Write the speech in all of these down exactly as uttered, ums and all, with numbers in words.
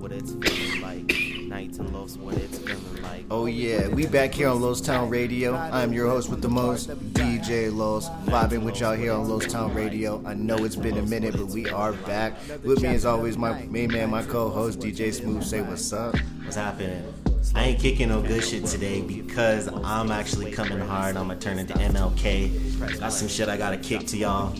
what it's feeling like. Nights in Lowe's, what it's feeling like. Oh yeah, we back here on Lowe's Town Radio. I'm your host with the most, D J Lowe's. Vibing with y'all here on Lowe's Town Radio. I know it's been a minute, but we are back. With me as always, my main man, my co-host, D J Smooth. Say what's up. What's happening? I ain't kicking no good shit today because I'm actually coming hard. I'm gonna turn into M L K. Got some shit I gotta kick to y'all.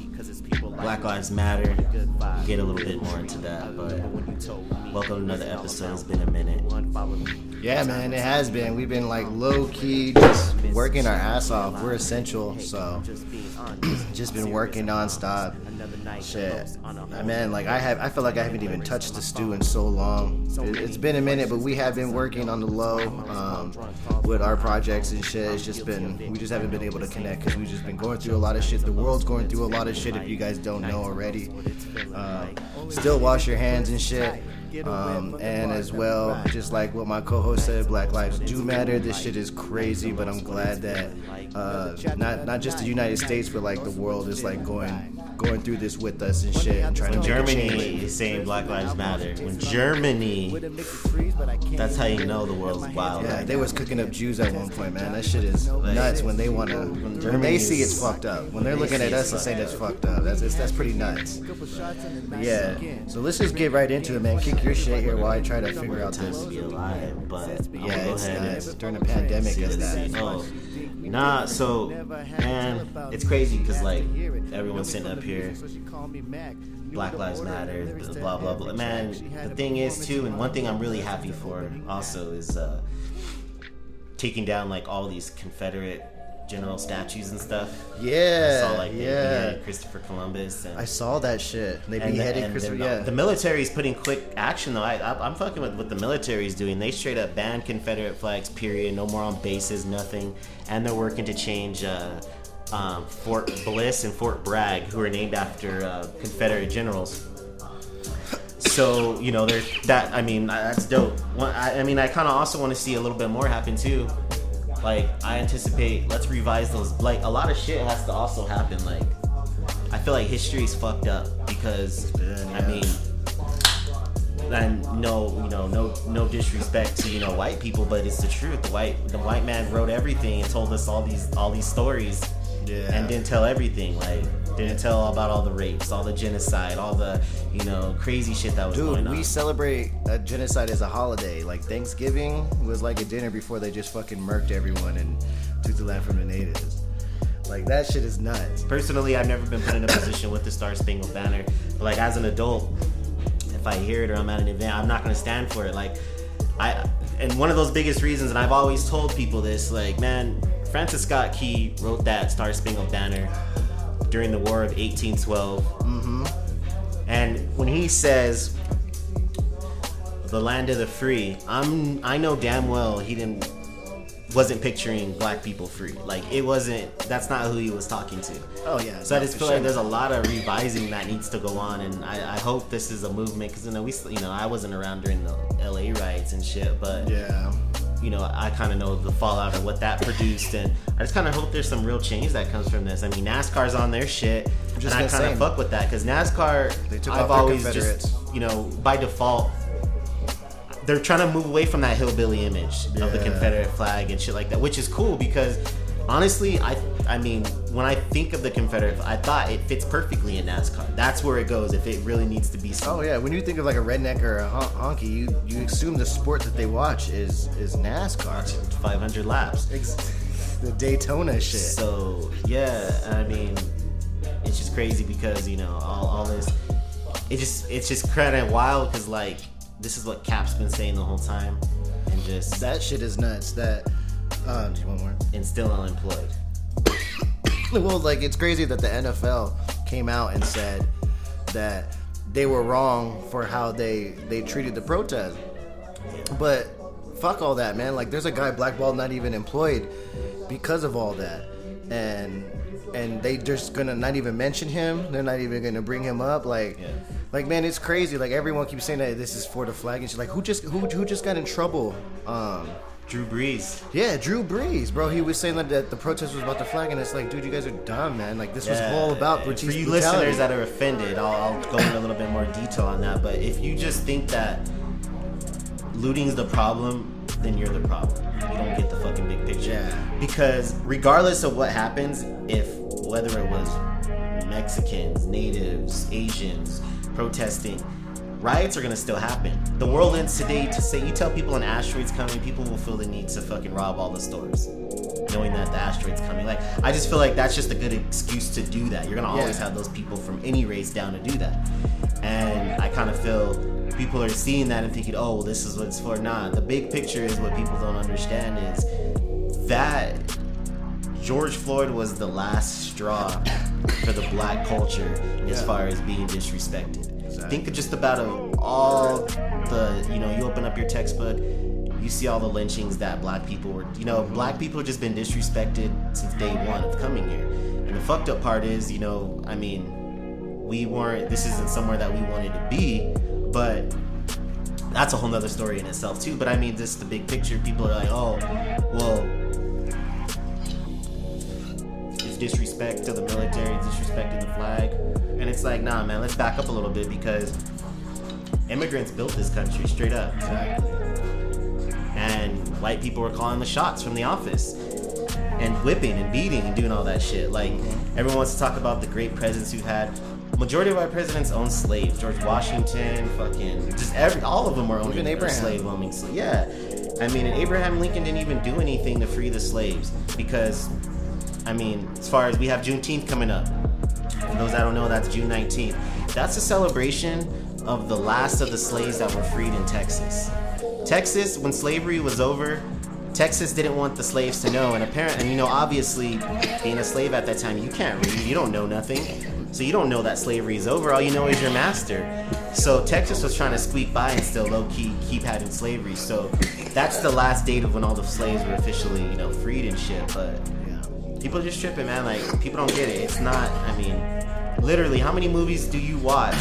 Black Lives Matter. We'll get a little bit more into that, but welcome to another episode. It's been a minute. Yeah, man, it has been. We've been like low key, just working our ass off. We're essential, so just been working nonstop. Shit, man, like I have, I feel like I haven't even touched the stew in so long. It's been a minute, but we have been working on the low um, with our projects and shit. It's just been, we just haven't been able to connect because we've just been going through a lot of shit. The world's going through a lot of shit. If you guys don't know already, uh, still wash your hands and shit. Um, and as well, just like what my co-host said, Black Lives do matter. This shit is crazy, but I'm glad that uh, not not just the United States, but like the world is like going going through this with us and shit. And trying when to Germany is saying Black Lives Matter, when Germany, that's how you know the world's wild. Yeah, they was cooking up Jews at one point, man. That shit is nuts when they want to. When they see it's fucked up, when they're looking at us and saying it's fucked up, that's it's, that's pretty nuts. Yeah. So let's just get right into it, man. Kick your shit here while I try to figure out this. Alive, but yeah, it's nuts. During a pandemic, it's that. Oh, nah, so, man, it's crazy because, like, everyone's sitting up here. Black Lives Matter, blah, blah, blah. Man, the thing is, too, and one thing I'm really happy for also is uh, taking down, like, all these Confederate general statues and stuff. Yeah, I saw, like, they yeah. beheaded Christopher Columbus. And, I saw that shit. They and beheaded the, and Christopher. Yeah. The military's putting quick action though. I, I, I'm fucking with what the military's doing. They straight up banned Confederate flags. Period. No more on bases. Nothing. And they're working to change uh, um, Fort Bliss and Fort Bragg, who are named after uh, Confederate generals. So, you know, there's that. I mean, that's dope. One, I, I mean, I kind of also want to see a little bit more happen too. Like, I anticipate, let's revise those. Like, a lot of shit has to also happen. Like, I feel like history's fucked up because, yeah. I mean, and no, you know, no, no disrespect to, you know, white people, but it's the truth. The white, the white man wrote everything and told us all these, all these stories, yeah. and didn't tell everything. Like, didn't tell about all the rapes, all the genocide, all the, you know, crazy shit that was Dude, going on. Dude, we celebrate a genocide as a holiday. Like, Thanksgiving was like a dinner before they just fucking murked everyone and took the land from the natives. Like, that shit is nuts. Personally, I've never been put in a position with the Star Spangled Banner. But, like, as an adult, if I hear it or I'm at an event, I'm not going to stand for it. Like, I... And one of those biggest reasons, and I've always told people this, like, man, Francis Scott Key wrote that Star Spangled Banner during the War of eighteen twelve. Mm-hmm. And when he says the land of the free, I'm I know damn well he didn't wasn't picturing black people free. Like, it wasn't, that's not who he was talking to. Oh yeah. So I just feel sure. like there's a lot of revising that needs to go on, and I, I hope this is a movement, because you know we you know I wasn't around during the L A riots and shit, but yeah. you know, I kind of know the fallout of what that produced, and I just kind of hope there's some real change that comes from this. I mean, NASCAR's on their shit, just and I kind of fuck with that, because NASCAR, they took I've always just, you know, by default, they're trying to move away from that hillbilly image yeah. of the Confederate flag and shit like that, which is cool, because honestly, I I mean, when I think of the Confederate flag, I thought it fits perfectly in NASCAR. That's where it goes if it really needs to be seen. Oh yeah, when you think of like a redneck or a hon- honky, you, you assume the sport that they watch is, is NASCAR. five hundred laps. The Daytona shit. So, yeah, I mean, it's just crazy because, you know, all, all this, it just it's just kind of wild because, like, this is what Cap's been saying the whole time. And just... That shit is nuts. That... Um, just one more. And still unemployed. Well, like, it's crazy that the N F L came out and said that they were wrong for how they, they treated the protest. But fuck all that, man. Like, there's a guy blackballed, not even employed because of all that. And and they just gonna not even mention him. They're not even gonna bring him up. Like, yeah. like man, it's crazy. Like, everyone keeps saying that this is for the flag and shit. Like, who just who who just got in trouble? Um... Drew Brees. Yeah, Drew Brees, bro. He was saying that the protest was about the flag, and it's like, dude, you guys are dumb, man. Like, this yeah, was all about police brutality. For you listeners that are offended, I'll, I'll go into a little bit more detail on that. But if you just think that looting's the problem, then you're the problem. You don't get the fucking big picture. Yeah. Because regardless of what happens, if whether it was Mexicans, natives, Asians protesting, riots are gonna still happen. The world ends today to say, you tell people an asteroid's coming, people will feel the need to fucking rob all the stores, knowing that the asteroid's coming. Like, I just feel like that's just a good excuse to do that. You're gonna yeah. always have those people from any race down to do that. And I kind of feel people are seeing that and thinking, oh, well, this is what it's for. Nah, the big picture is what people don't understand is that George Floyd was the last straw for the black culture as yeah. far as being disrespected. Exactly. Think of just about of all the, you know, you open up your textbook, you see all the lynchings that black people were, you know, black people have just been disrespected since day one of coming here. And the fucked up part is, you know, I mean, we weren't, this isn't somewhere that we wanted to be, but that's a whole nother story in itself too. But I mean, this is the big picture. People are like, oh, well, disrespect to the military, disrespect to the flag. And it's like, nah, man, let's back up a little bit, because immigrants built this country, straight up. Exactly. And white people were calling the shots from the office and whipping and beating and doing all that shit. Like, everyone wants to talk about the great presidents who had. Majority of our presidents owned slaves. George Washington, fucking, just every, all of them were owning slave owning. Yeah. I mean, and Abraham Lincoln didn't even do anything to free the slaves, because I mean, as far as we have Juneteenth coming up, for those that don't know, that's June nineteenth. That's a celebration of the last of the slaves that were freed in Texas. Texas, when slavery was over, Texas didn't want the slaves to know. And apparently, and you know, obviously, being a slave at that time, you can't read, you don't know nothing. So you don't know that slavery is over. All you know is your master. So Texas was trying to squeak by and still low-key keep having slavery. So that's the last date of when all the slaves were officially, you know, freed and shit. But people just tripping, man. Like, people don't get it. It's not, I mean, literally, how many movies do you watch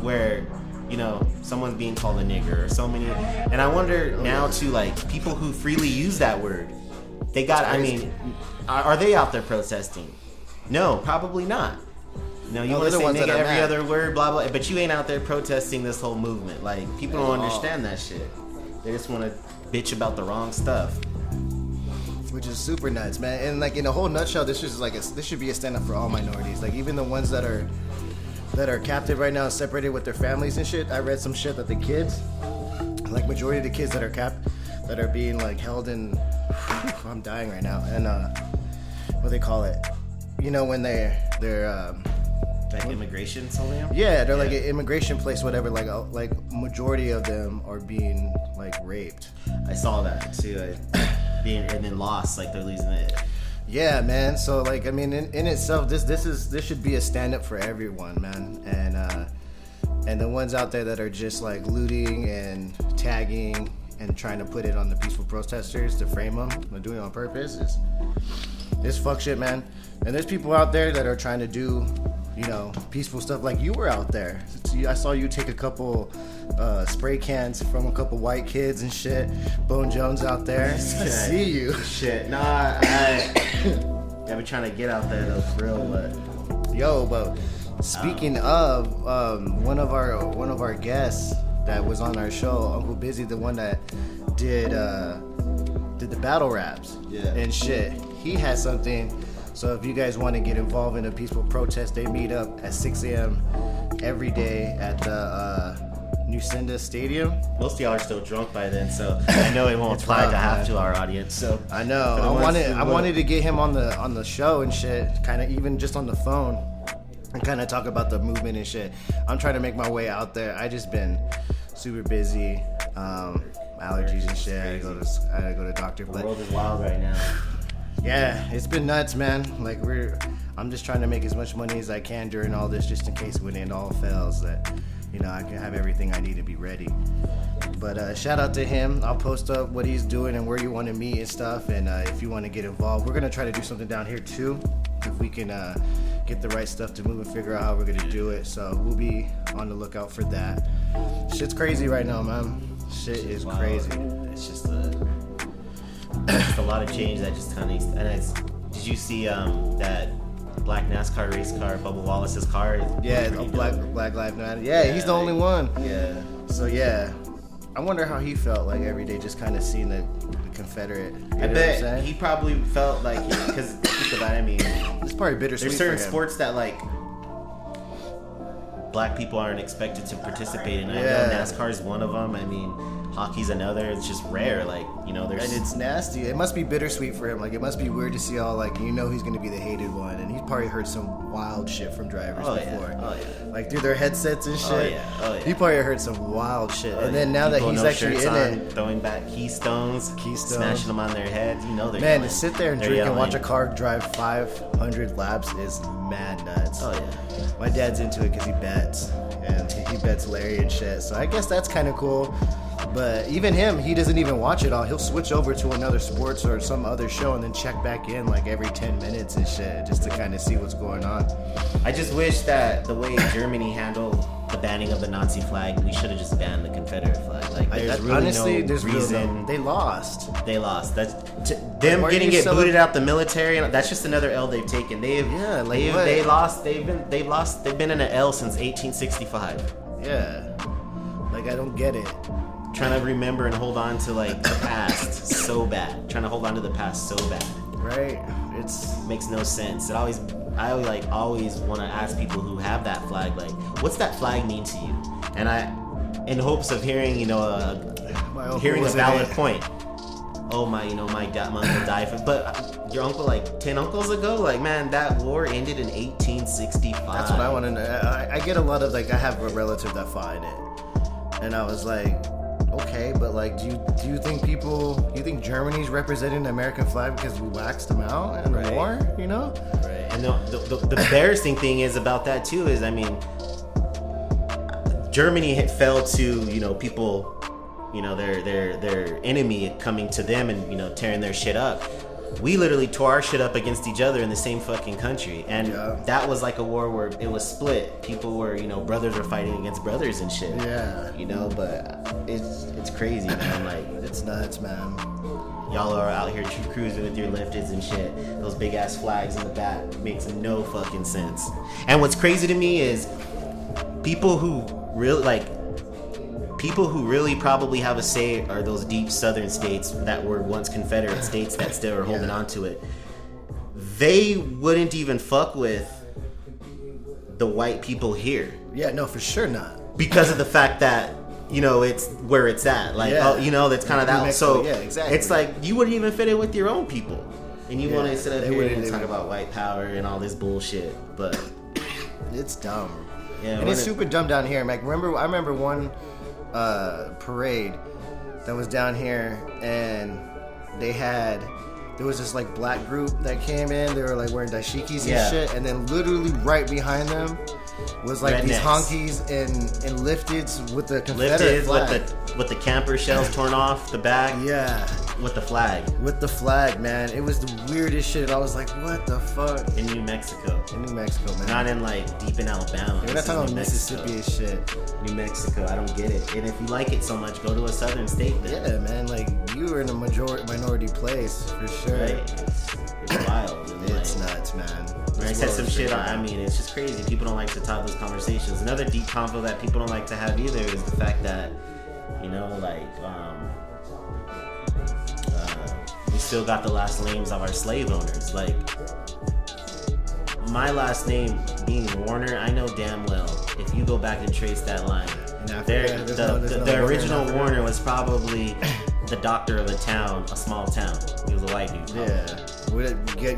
where, you know, someone's being called a nigger or so many? And I wonder now, too, like, people who freely use that word, they got, I mean, are, are they out there protesting? No, probably not. No, you no, want to say nigga every mad. Other word, blah, blah, but you ain't out there protesting this whole movement. Like, people don't understand that shit. They just want to bitch about the wrong stuff. Which is super nuts, man. And like in a whole nutshell, this is like a, this should be a stand up for all minorities. Like even the ones that are that are captive right now, separated with their families and shit. I read some shit that the kids, like majority of the kids that are cap, that are being like held in. Whew, I'm dying right now. And uh, what do they call it? You know when they they're um, like immigration, Salam? Yeah, they're yeah. like an immigration place, whatever. Like uh, like majority of them are being like raped. I saw that too. I- Being, and then lost, like they're losing it. Yeah, man. So, like, I mean, in, in itself, this this is this should be a stand up for everyone, man. And uh, and the ones out there that are just like looting and tagging and trying to put it on the peaceful protesters to frame them, and doing it on purpose, is it's fuck shit, man. And there's people out there that are trying to do, you know, peaceful stuff. Like you were out there. I saw you take a couple uh, spray cans from a couple white kids and shit. Bone Jones out there. I see you. Shit. Nah, I, I've been trying to get out there though, for real. But yo, but speaking um, of um, one of our one of our guests that was on our show, Uncle Busy, the one that did uh, did the battle raps yeah. and shit. He had something. So if you guys want to get involved in a peaceful protest, they meet up at six a.m. every day at the uh, Nucinda Stadium. Most of y'all are still drunk by then, so I know it won't apply to half to our audience. So I know I wanted I wanted wanted to get him on the on the show and shit, kind of even just on the phone, and kind of talk about the movement and shit. I'm trying to make my way out there. I just been super busy, um, allergies and shit. I go to I gotta go to doctor. The world is wild right now. Yeah, it's been nuts, man. Like we're, I'm just trying to make as much money as I can during all this, just in case when it all fails, that you know I can have everything I need to be ready. But uh, shout out to him. I'll post up what he's doing and where you want to meet and stuff. And uh, if you want to get involved, we're gonna try to do something down here too, if we can uh, get the right stuff to move and figure out how we're gonna do it. So we'll be on the lookout for that. Shit's crazy right now, man. Shit, Shit is wild. Crazy. It's just a. It's a lot of change that just kind of. And it's, did you see um, that black NASCAR race car, Bubba Wallace's car? Yeah, oh, black, black Lives Matter. Yeah, yeah, he's the only one. Yeah. So yeah, I wonder how he felt, like, every day just kind of seeing the, the Confederate. You I bet he probably felt like, because think about it, I mean, it's probably bittersweet. There's certain sports that, like, black people aren't expected to participate in. I yeah. know NASCAR is one of them. I mean, hockey's another. It's just rare. Like, you know, there's... And it's nasty. It must be bittersweet for him. Like, it must be weird to see all, like, you know he's going to be the hated one. And he's probably heard some wild shit from drivers oh, before. Yeah. Oh, yeah. Like, through their headsets and shit. Oh, yeah. Oh, yeah. He probably heard some wild shit. Oh, and then yeah. now people that he's no actually in on, it... throwing back keystones. Keystones. Smashing them on their heads. You know they're Man, yelling. To sit there and they're drink yelling. And watch a car drive five hundred laps is mad nuts. Oh, yeah. My dad's into it because he bets. And he bets Larry and shit. So I guess that's kind of cool. But even him, he doesn't even watch it all. He'll switch over to another sports or some other show and then check back in like every ten minutes and shit just to kind of see what's going on. I just wish that the way Germany handled the banning of the Nazi flag, we should have just banned the Confederate flag. Like, there's I, that, really honestly, no there's reason. Real, they lost. They lost. That's to, them Are getting get so booted out the military. That's just another L they've taken. They've yeah, like they've, they lost. They've been they've lost. They've been in an L since eighteen sixty-five. Yeah, like I don't get it. Trying to remember and hold on to like the past so bad. Trying to hold on to the past so bad. Right. It's makes no sense. It always I always, like always want to ask people who have that flag, like, what's that flag mean to you? And I, in hopes of hearing, you know, a, hearing a valid point. Oh my, you know, my dad, my uncle died from, but your uncle like ten uncles ago, like man, that war ended in eighteen sixty-five. That's what I want to know. I, I get a lot of like I have a relative that fought in it, and I was like. Okay, but like, do you do you think people, do you think Germany's representing the American flag because we waxed them out in the war? You know, right? And the the, the, the embarrassing thing is about that too is, I mean, Germany had fell to you know people, you know their their their enemy coming to them and you know tearing their shit up. We literally tore our shit up against each other in the same fucking country. And yeah. that was like a war where it was split. People were, you know, brothers were fighting against brothers and shit. Yeah. You know, but it's it's crazy, man. Like, it's nuts, man. Y'all are out here cruising with your lifteds and shit. Those big ass flags in the back makes no fucking sense. And what's crazy to me is people who really, like, people who really probably have a say are those deep southern states that were once Confederate states that still are holding yeah. on to it. They wouldn't even fuck with the white people here. Yeah, no, for sure not. Because of the fact that, you know, it's where it's at. Like, yeah. oh, you know, that's kind of that. So yeah, exactly. It's like you wouldn't even fit in with your own people. And you yeah, want to sit up here and talk about white power and all this bullshit. But it's dumb. Yeah, and it's it, super dumb down here. Like, remember, I remember one... Uh, parade that was down here, and they had there was this like black group that came in. They were like wearing dashikis and yeah. shit, and then literally right behind them was like Rednecks. These honkies and and lifteds with the Confederate flag. With the with the camper shells torn off the back. Yeah, with the flag. With the flag, man. It was the weirdest shit. I was like, what the fuck? In New Mexico. In New Mexico, man. Not in like deep in Alabama. We're not talking about Mississippi and shit. New Mexico. I don't get it. And if you like it so much, go to a southern state then. Yeah, man. Like you are in a majority minority place for sure. Right. It's, it's wild. And it's like, nuts, man. When I said some shit. On, I mean, it's just crazy. People don't like to talk those conversations. Another deep convo that people don't like to have either is the fact that you know, like. um We still got the last names of our slave owners. Like, my last name being Warner, I know damn well if you go back and trace that line. There, there, the, no, the, no the original Warner, Warner was probably the doctor of a town, a small town. He was a white dude. Probably. Yeah. You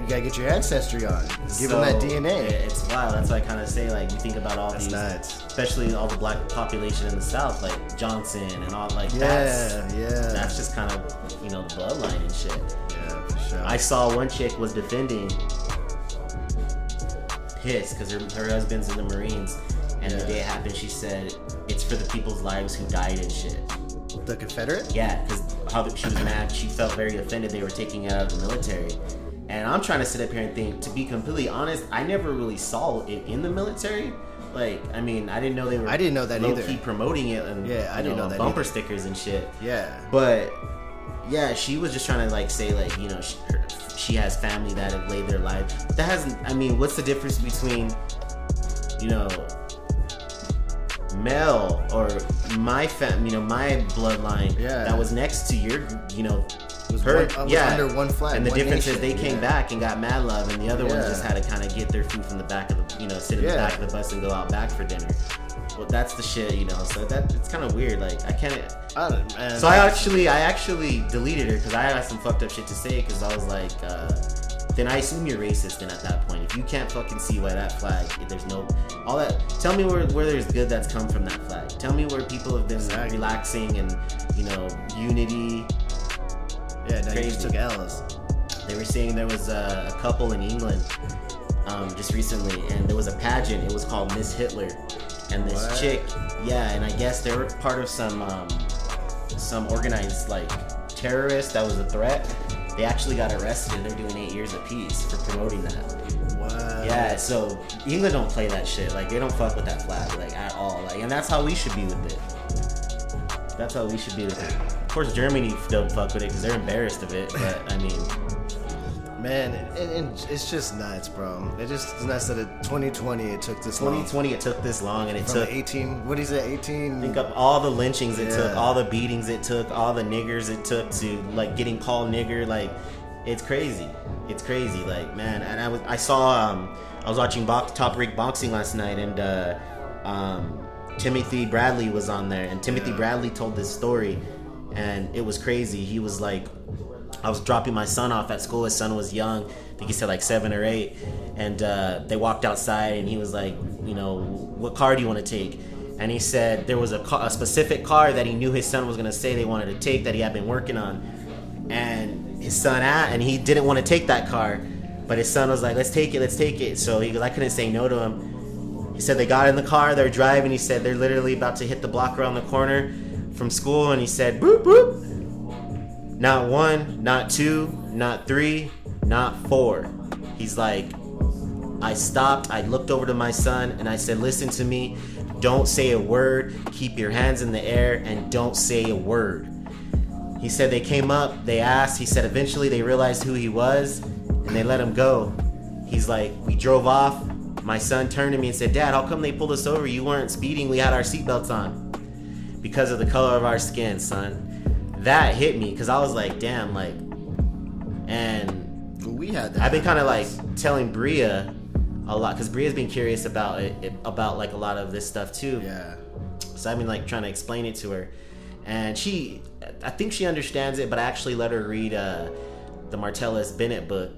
gotta get your ancestry on. Give so, them that D N A. It's wild. That's why I kind of say, like, you think about all that's these, nuts. Especially all the black population in the South, like Johnson and all, like, yeah, that's, yeah. that's just kind of, you know, the bloodline and shit. Yeah, for sure. I saw one chick was defending his, because her, her husband's in the Marines, and yeah. the day it happened, she said, it's for the people's lives who died and shit. The Confederate? Yeah, because how she was mad. She felt very offended they were taking it out of the military. And I'm trying to sit up here and think, to be completely honest, I never really saw it in the military. Like, I mean, I didn't know they were I didn't know that low either. Key promoting it and yeah, I didn't know, know that bumper either. Stickers and shit. Yeah. But, yeah, she was just trying to, like, say, like, you know, she, her, she has family that have laid their lives. That hasn't, I mean, what's the difference between, you know, male or my fam, you know, my bloodline yeah. that was next to your, you know, was her, one, was yeah. under one flag. And the difference nation. is they came yeah. back and got mad love, and the other yeah. ones just had to kind of get their food from the back of the, you know, sit in yeah. the back of the bus and go out back for dinner. Well, that's the shit, you know. So that it's kind of weird. Like I can't. I don't, man, so I actually, I actually deleted her because I had some fucked up shit to say. Because I was like, uh, then I assume you're racist. Then at that point, if you can't fucking see why that flag, there's no all that. Tell me where where there's good that's come from that flag. Tell me where people have been exactly. relaxing and, you know, unity. Yeah, no, crazy. You took L's. They were saying there was a, a couple in England um, just recently, and there was a pageant. It was called Miss Hitler. And this what? chick, yeah, and I guess they were part of some um, some organized, like, terrorist that was a threat. They actually got arrested, and they're doing eight years apiece for promoting that. What? Yeah, so England don't play that shit. Like, they don't fuck with that flag, like, at all. Like, and that's how we should be with it. That's how we should be with it. Of course, Germany don't fuck with it because they're embarrassed of it, but, I mean... Man, and, and it's just nuts, bro. It just it's nuts that it, twenty twenty it took this long. twenty twenty it took this long, and it From took eighteen. What is it? eighteen. Think up all the lynchings it yeah. took, all the beatings it took, all the niggers it took to like getting called nigger. Like, it's crazy. It's crazy. Like, man, and I was I saw um I was watching box, Top Rank Boxing last night, and uh, um Timothy Bradley was on there, and Timothy yeah. Bradley told this story, and it was crazy. He was like. I was dropping my son off at school. His son was young. I think he said like seven or eight. And uh, they walked outside, and he was like, you know, what car do you want to take? And he said there was a, car, a specific car that he knew his son was going to say they wanted to take that he had been working on. And his son, and he didn't want to take that car. But his son was like, let's take it, let's take it. So he goes, I couldn't say no to him. He said they got in the car, they're driving. He said they're literally about to hit the block around the corner from school. And he said, boop, boop. Not one, not two, not three, not four. He's like, I stopped, I looked over to my son, and I said, listen to me, don't say a word, keep your hands in the air, and don't say a word. He said they came up, they asked, he said eventually they realized who he was, and they let him go. He's like, we drove off, my son turned to me and said, Dad, how come they pulled us over? You weren't speeding, we had our seatbelts on. Because of the color of our skin, son. That hit me because I was like, damn, like, and we had that. I've been kind of like telling Bria a lot because Bria's been curious about it, it, about like a lot of this stuff too. Yeah. So I've been like trying to explain it to her, and she, I think she understands it. But I actually let her read uh, the Martellus Bennett book,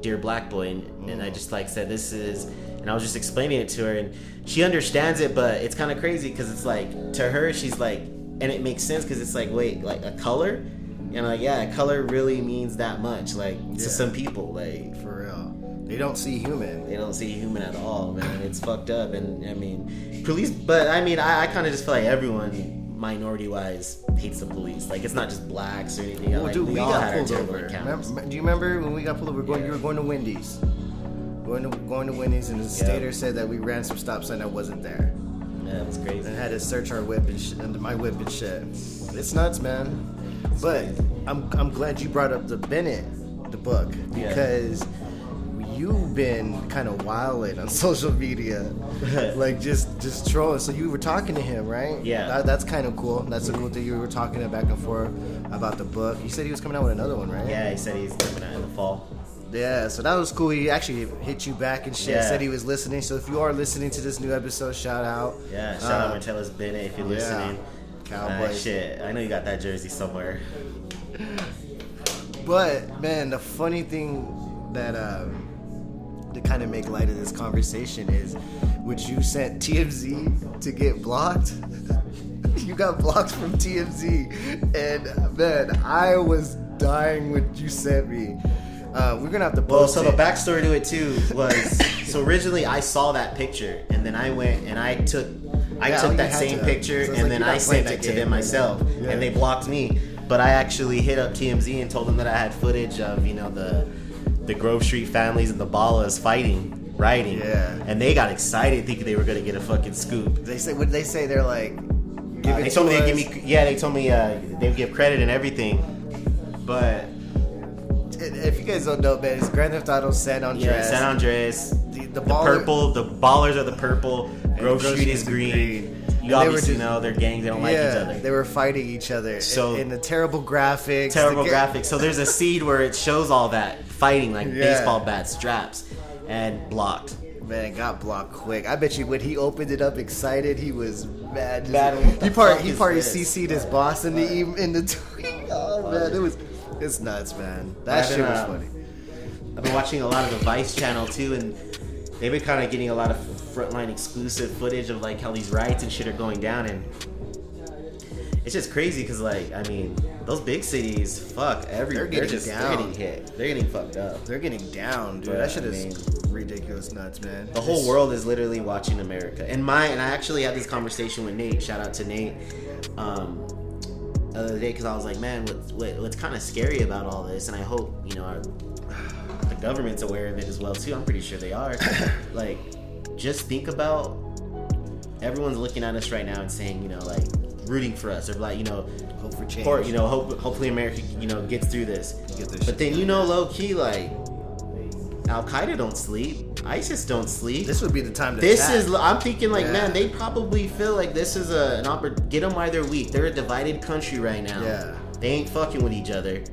Dear Black Boy, and, mm. and I just like said this is, and I was just explaining it to her, and she understands it. But it's kind of crazy because it's like to her, she's like. And it makes sense because it's like, wait, like a color? And I'm like, yeah, a color really means that much, like, yeah. to some people, like, for real. They don't see human. They don't see human at all, man. It's fucked up. And, I mean, police, but, I mean, I, I kind of just feel like everyone, minority-wise, hates the police. Like, it's not just blacks or anything. Well, like, dude, we, we all got pulled over. Remember, do you remember when we got pulled over? Going, yeah. You were going to Wendy's. Going to, going to Wendy's, and the yeah. stater said that we ran some stop sign that wasn't there. Yeah, that was crazy. And had to search our whip and shit, under my whip and shit. It's nuts, man. But I'm I'm glad you brought up the Bennett, the book, because yeah. you've been kind of wilding on social media, like just just trolling. So you were talking to him, right? Yeah. That, that's kind of cool. That's a cool thing. You were talking to back and forth about the book. You said he was coming out with another one, right? Yeah, he said he's coming out in the fall. Yeah, so that was cool. He actually hit you back and shit. Yeah. Said he was listening. So if you are listening to this new episode, shout out. Yeah, shout uh, out Martellus Bennett if you're listening. Yeah. Cowboy. Uh, shit, I know you got that jersey somewhere. But, man, the funny thing that um, to kind of make light of this conversation is, would you sent T M Z to get blocked? You got blocked from T M Z. And, man, I was dying when you sent me. Uh, we're gonna have to post Well, so it. The backstory to it too was so originally I saw that picture and then I went and I took I yeah, took that same to. picture so and like then I sent it to them myself yeah. and they blocked me, but I actually hit up T M Z and told them that I had footage of, you know, the the Grove Street families and the Ballas fighting. Rioting, yeah. And they got excited thinking they were gonna get a fucking scoop. They say what they say they're like. Give uh, it they to told us. me they give me yeah they told me uh, they'd give credit and everything, but. If you guys don't know, man, it's Grand Theft Auto San Andreas. Yeah, San Andreas. The, the, the purple, the ballers are the purple. Grove Street is green. green. You obviously just, know they're gangs. They don't yeah, like each other. They were fighting each other. So in the terrible graphics. Terrible graphics. So there's a seed where it shows all that fighting, like yeah. baseball bats, straps, and blocked. Man, got blocked quick. I bet you when he opened it up excited, he was mad. mad he part he part C C'd his boss in the in the tweet. Oh man, it was it's nuts, man. That shit was funny. I've been watching a lot of the Vice channel too, and they've been kind of getting a lot of frontline exclusive footage of like how these riots and shit are going down, and it's just crazy because like I mean those big cities, fuck every they're, they're just down. They're getting hit. They're getting fucked up. They're getting down, dude. But that shit I mean, is ridiculous, nuts, man. The whole world is literally watching America. And my and I actually had this conversation with Nate. Shout out to Nate. Um, the other day because I was like, man, what, what, what's kind of scary about all this? And I hope you know our, the government's aware of it as well too. I'm pretty sure they are. Like, just think about everyone's looking at us right now and saying, you know, like. Rooting for us, or like you know, hope for change. Or, you know, hope, hopefully America, you know, gets through this. Get but then you know, low key, like Al Qaeda don't sleep, ISIS don't sleep. This would be the time to. This attack. is. I'm thinking like, yeah. man, they probably feel like this is a an oppor- get them while they're weak. They're a divided country right now. Yeah, they ain't fucking with each other.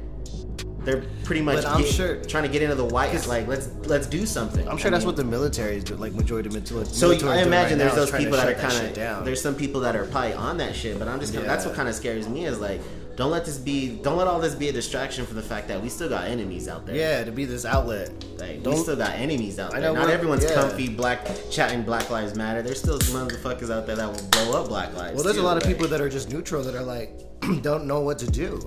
They're pretty much get, sure, trying to get into the white. It's like let's let's do something. I'm sure I that's mean, what the military is doing, like majority of military. So military I imagine right there's those people that are kind of there's some people that are probably on that shit. But I'm just kinda, yeah. that's what kind of scares me is like don't let this be don't let all this be a distraction for the fact that we still got enemies out there. Yeah, to be this outlet. Like don't, we still got enemies out there. I know Not everyone's yeah. comfy black chatting Black Lives Matter. There's still motherfuckers out there that will blow up Black Lives. Well, there's too, a lot right? of people that are just neutral that are like don't know what to do.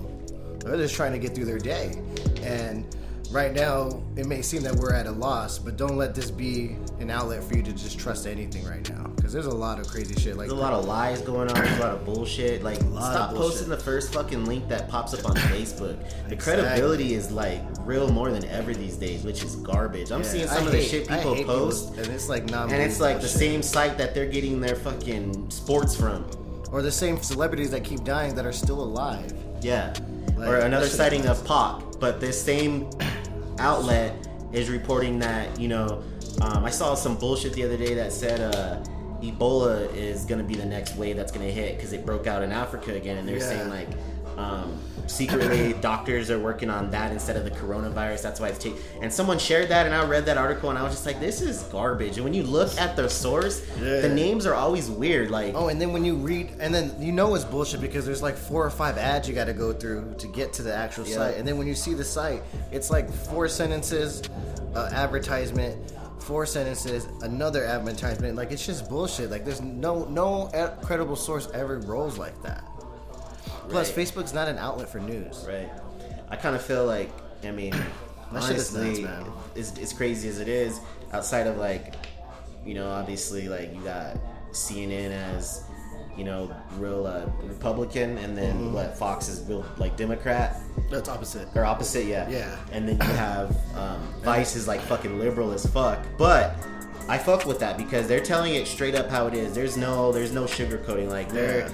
They're just trying to get through their day. And right now, it may seem that we're at a loss, but don't let this be an outlet for you to just trust anything right now. Because there's a lot of crazy shit. Like there's a lot of lies going on. There's a lot of bullshit. Like, stop bullshit. posting the first fucking link that pops up on Facebook. The exactly. credibility is, like, real more than ever these days, which is garbage. I'm yeah, seeing some I of hate, the shit people post. People, and it's, like, non And it's, like, bullshit. the same site that they're getting their fucking sports from. Or the same celebrities that keep dying that are still alive. Yeah. Like, or another sighting of Pac, but this same outlet is reporting that, you know, um, I saw some bullshit the other day that said uh, Ebola is going to be the next wave that's going to hit because it broke out in Africa again, and they're yeah. saying, like, um, secretly doctors are working on that instead of the coronavirus. That's why it's taking... And someone shared that, and I read that article, and I was just like, this is garbage. And when you look at the source, yeah. the names are always weird. Like, oh, and then when you read... And then you know it's bullshit because there's like four or five ads you got to go through to get to the actual yeah. site. And then when you see the site, it's like four sentences, uh, advertisement... Four sentences, another advertisement. Like, it's just bullshit. Like, there's no no credible source ever rolls like that. Right. Plus, Facebook's not an outlet for news. Right. I kind of feel like, I mean, that honestly, shit is nuts, man. As crazy as it is, outside of like, you know, obviously, like you got C N N as, you know, real uh, Republican, and then mm-hmm. what Fox is real like Democrat. That's opposite. Or opposite, yeah. Yeah. And then you have um, Vice is like fucking liberal as fuck, but I fuck with that because they're telling it straight up how it is. There's no, there's no sugarcoating. Like they're. Yeah.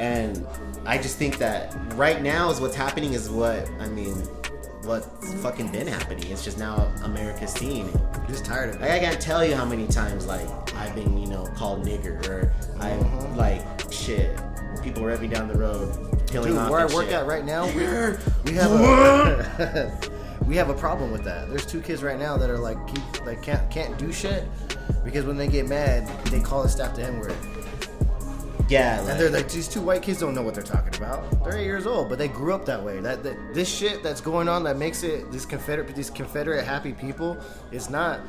And I just think that right now is what's happening is what, I mean, what's fucking been happening. It's just now America's seeing it. I'm just tired of it. Like, I can't tell you how many times, like, I've been, you know, called nigger or I'm, mm-hmm. like, shit. People revving down the road, killing Dude, off where I work shit. at right now, we're, we have a... We have a problem with that. There's two kids right now that are like, keep, like can't can't do shit because when they get mad, they call the staff the N-word. Yeah, like, and they're like, these two white kids don't know what they're talking about. They're eight years old, but they grew up that way. That, that this shit that's going on that makes it these Confederate, these Confederate happy people is not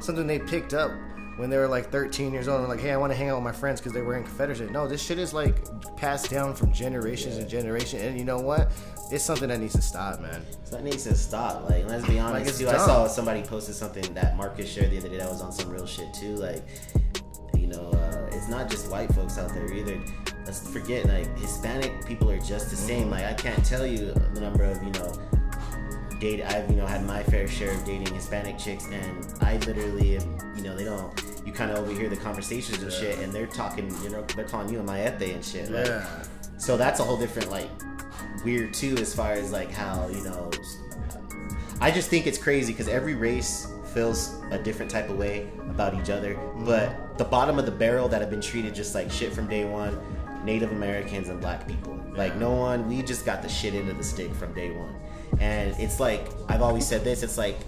something they picked up when they were like thirteen years old. And like, hey, I want to hang out with my friends because they were in Confederacy. No, this shit is like passed down from generations yeah. and generations. And you know what? It's something that needs to stop, man. So that needs to stop. Like, let's be honest. Like, dude, I saw somebody posted something that Marcus shared the other day that was on some real shit too. Like. You know, uh, it's not just white folks out there either. Let's forget, like, Hispanic people are just the same. Like, I can't tell you the number of, you know, date I've, you know, had my fair share of dating Hispanic chicks, and I literally, am, you know, they don't, you kind of overhear the conversations and yeah. shit, and they're talking, you know, they're calling you a mayete and shit. Like, yeah. So that's a whole different, like, weird, too, as far as, like, how, you know, I just think it's crazy because every race feels a different type of way about each other. But the bottom of the barrel that have been treated just like shit from day one, Native Americans and black people. Like, no one, we just got the shit into the stick from day one. And it's like, I've always said this, it's like,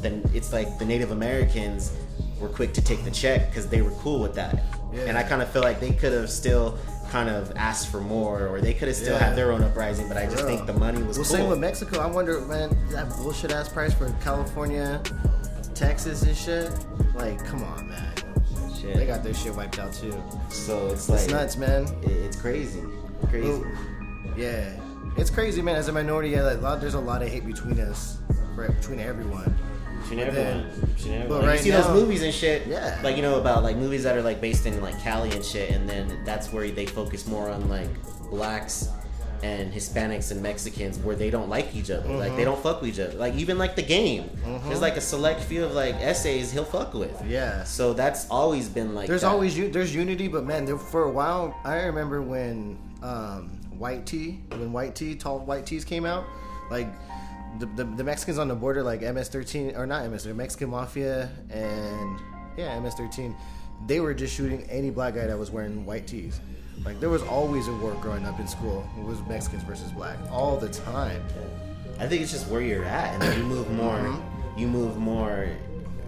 the, it's like the Native Americans were quick to take the check because they were cool with that. Yeah. And I kind of feel like they could have still kind of asked for more, or they could have still yeah. had their own uprising, but I just Real. think the money was well, cool. Well, same with Mexico. I wonder, man, that bullshit ass price for California, Texas and shit, like, come on, man. Shit. They got their shit wiped out too. So it's, it's like... It's nuts, man. It's crazy. Crazy. Ooh. Yeah. It's crazy, man. As a minority, yeah, like, a lot, there's a lot of hate between us, right, between everyone. Between everyone. Then, between everyone. But right you see now, those movies and shit, yeah. like, you know, about, like, movies that are, like, based in, like, Cali and shit, and then that's where they focus more on, like, blacks and Hispanics and Mexicans, where they don't like each other. Mm-hmm. Like, they don't fuck with each other. Like, even, like, The Game. Mm-hmm. There's, like, a select few of, like, essays he'll fuck with. Yeah. So that's always been, like, There's that. always, there's unity, but, man, there, for a while, I remember when, um... white tea, when white tea, tall white teas came out, like the the, the Mexicans on the border, like M S thirteen or not M S, they're Mexican Mafia and yeah, M S thirteen, they were just shooting any black guy that was wearing white tees. Like there was always a war growing up in school. It was Mexicans versus black all the time. I think it's just where you're at, and then you move more, mm-hmm. you move more,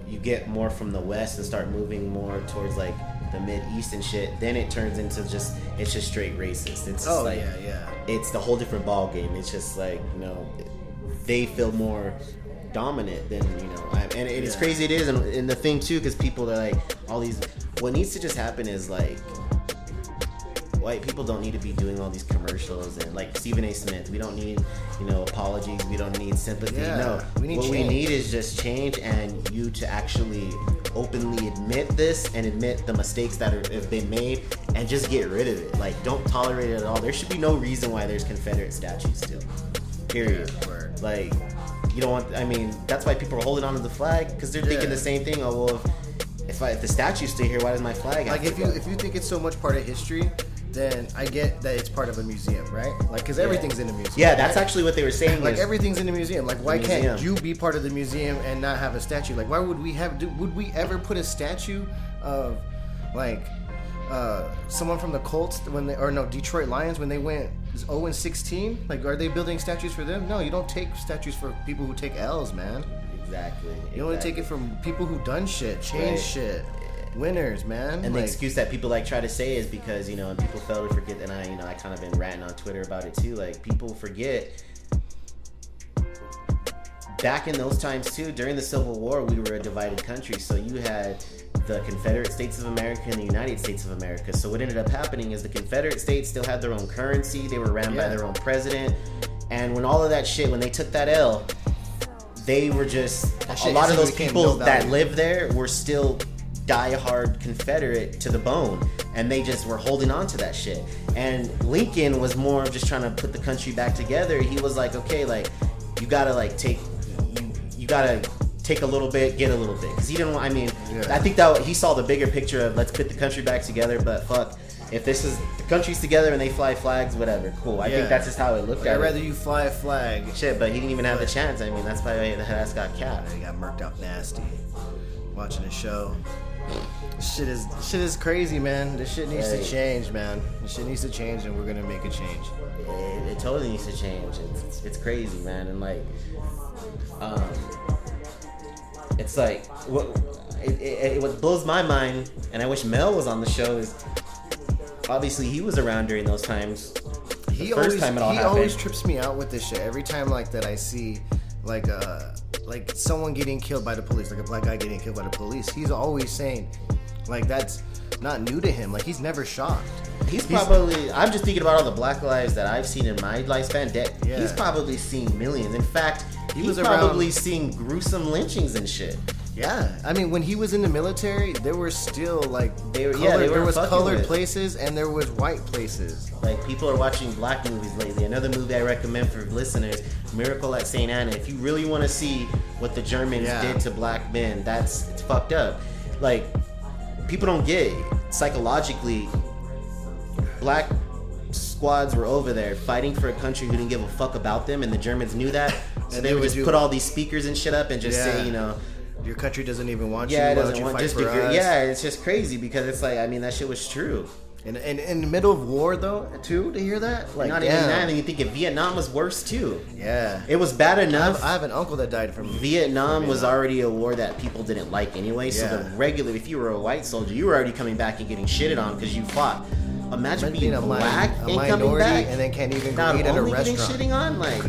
you get more from the West and start moving more towards like the Mid-East and shit, then it turns into just, it's just straight racist. It's oh, like, yeah, yeah. It's the whole different ball game. It's just like, you know, they feel more dominant than, you know, I, and it, yeah. it's crazy it is, and, and the thing too, because people are like, all these, what needs to just happen is like, white people don't need to be doing all these commercials and like Stephen A. Smith. We don't need, you know, apologies. We don't need sympathy. Yeah, no, we need what change. we need is just change, and you to actually openly admit this and admit the mistakes that are, have been made, and just get rid of it. Like, don't tolerate it at all. There should be no reason why there's Confederate statues still. Period. Yeah, like, you don't want. I mean, that's why people are holding on to the flag because they're yeah. thinking the same thing. Oh well, if, if, I, if the statue's still here, why does my flag? Like, have if to you go? if you think it's so much part of history. Then I get that it's part of a museum, right? Like, because everything's yeah. in a museum. Yeah, that's right? actually what they were saying. Like, everything's in a museum. Like, why museum. can't you be part of the museum and not have a statue? Like, why would we have... Do, would we ever put a statue of, like, uh, someone from the Colts when they... Or, no, Detroit Lions when they went oh and sixteen? Like, are they building statues for them? No, you don't take statues for people who take L's, man. Exactly. You exactly. only take it from people who done shit, changed right. shit. Winners, man. And like, the excuse that people like try to say is because, you know, and people fail to forget, and I, you know, I kind of been ranting on Twitter about it too. Like, people forget back in those times too, during the Civil War, we were a divided country. So you had the Confederate States of America and the United States of America. So what ended up happening is the Confederate States still had their own currency. They were ran yeah. by their own president. And when all of that shit, when they took that L, they were just, shit, a lot of those people that lived there were still die-hard Confederate to the bone, and they just were holding on to that shit. And Lincoln was more of just trying to put the country back together. He was like, okay, like, you gotta like take you, you gotta take a little bit, get a little bit, because he didn't want, I mean yeah. I think that he saw the bigger picture of let's put the country back together, but fuck, if this is the country's together and they fly flags, whatever, cool. I yeah. think that's just how it looked like, at I'd rather it. you fly a flag shit, but he didn't even have the chance. I mean, that's probably why the ass got capped. He got murked up nasty watching a show. Shit is shit is crazy, man. This shit needs right. to change, man. This shit needs to change, and we're gonna make a change. It, it totally needs to change. It's, it's it's crazy, man. And like, um, it's like what it, it, it what blows my mind, and I wish Mel was on the show. Is obviously he was around during those times. He the first always time it all he happened. always trips me out with this shit. Every time like that, I see like a. Like someone getting killed by the police, like a black guy getting killed by the police. He's always saying, like, that's not new to him. Like, he's never shocked. He's, he's probably, I'm just thinking about all the black lives that I've seen in my lifespan. That yeah. He's probably seen millions. In fact, he he's was probably around, seeing gruesome lynchings and shit. Yeah. I mean, when he was in the military, there were still, like, they were, colored, yeah, they were there was colored with. places and there was white places. Like, people are watching black movies lately. Another movie I recommend for listeners, Miracle at Saint Anna. If you really want to see what the Germans yeah. did to black men, that's it's fucked up. Like, people don't get it. Psychologically, black squads were over there fighting for a country who didn't give a fuck about them, and the Germans knew that. So and they, they would just do... put all these speakers and shit up and just yeah. say, you know... your country doesn't even want yeah, you. Why don't you want, fight just for because, us? Yeah, it's just crazy because it's like, I mean, that shit was true. And in, in, in the middle of war, though, too, to hear that? Like, not damn. even that, and you think if Vietnam was worse, too. Yeah. It was bad enough. I have, I have an uncle that died from Vietnam. Vietnam was already a war that people didn't like anyway, yeah. so the regular, if you were a white soldier, you were already coming back and getting shitted on because you fought. Imagine, Imagine being, being a black a and coming back. And then can't even not eat at a restaurant. Getting shitting on, like...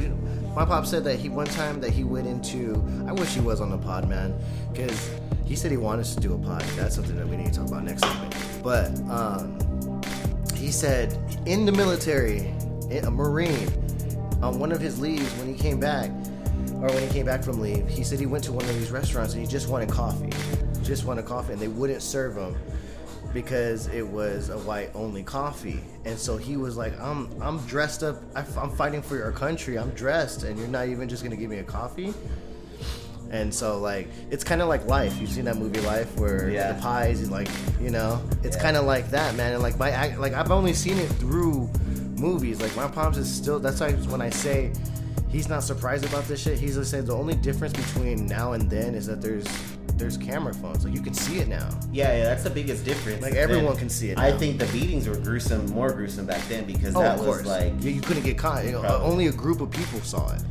My pop said that he, one time that he went into, I wish he was on the pod, man, because he said he wanted to do a pod. That's something that we need to talk about next time. But um, he said in the military, a Marine, on one of his leaves when he came back, or when he came back from leave, he said he went to one of these restaurants and he just wanted coffee. Just wanted coffee, and they wouldn't serve him because it was a white-only coffee. And so he was like, I'm I'm dressed up. I'm fighting for your country. I'm dressed, and you're not even just going to give me a coffee? And so, like, it's kind of like Life. You've seen that movie Life where yeah. the pies, and like, you know, it's yeah. kind of like that, man. And, like, my, like, I've only seen it through movies. Like, my pops is still, that's why when I say he's not surprised about this shit, he's just saying the only difference between now and then is that there's, there's camera phones, like you can see it now. Yeah, yeah, that's the biggest difference. Like everyone then, can see it now. I think the beatings were gruesome, more gruesome back then because oh, that was course. like you, you couldn't get caught. You know, only a group of people saw it.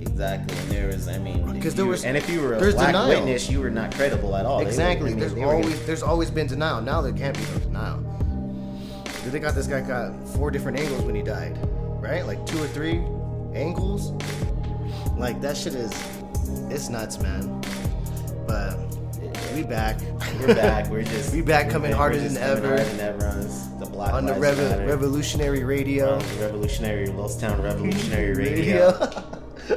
Exactly, and there was, I mean, because there was, and if you were a black denial. witness, you were not credible at all. Exactly, were, I mean, there's always getting... there's always been denial. Now there can't be no denial. They got this guy got four different angles when he died, right? Like two or three angles. Like that shit is, it's nuts, man. But we back. We're back. We're just we back coming man, harder, than ever. harder than ever. On the Black on the Revo- Revolutionary Radio. On the Revolutionary Lowe's Town Revolutionary Radio.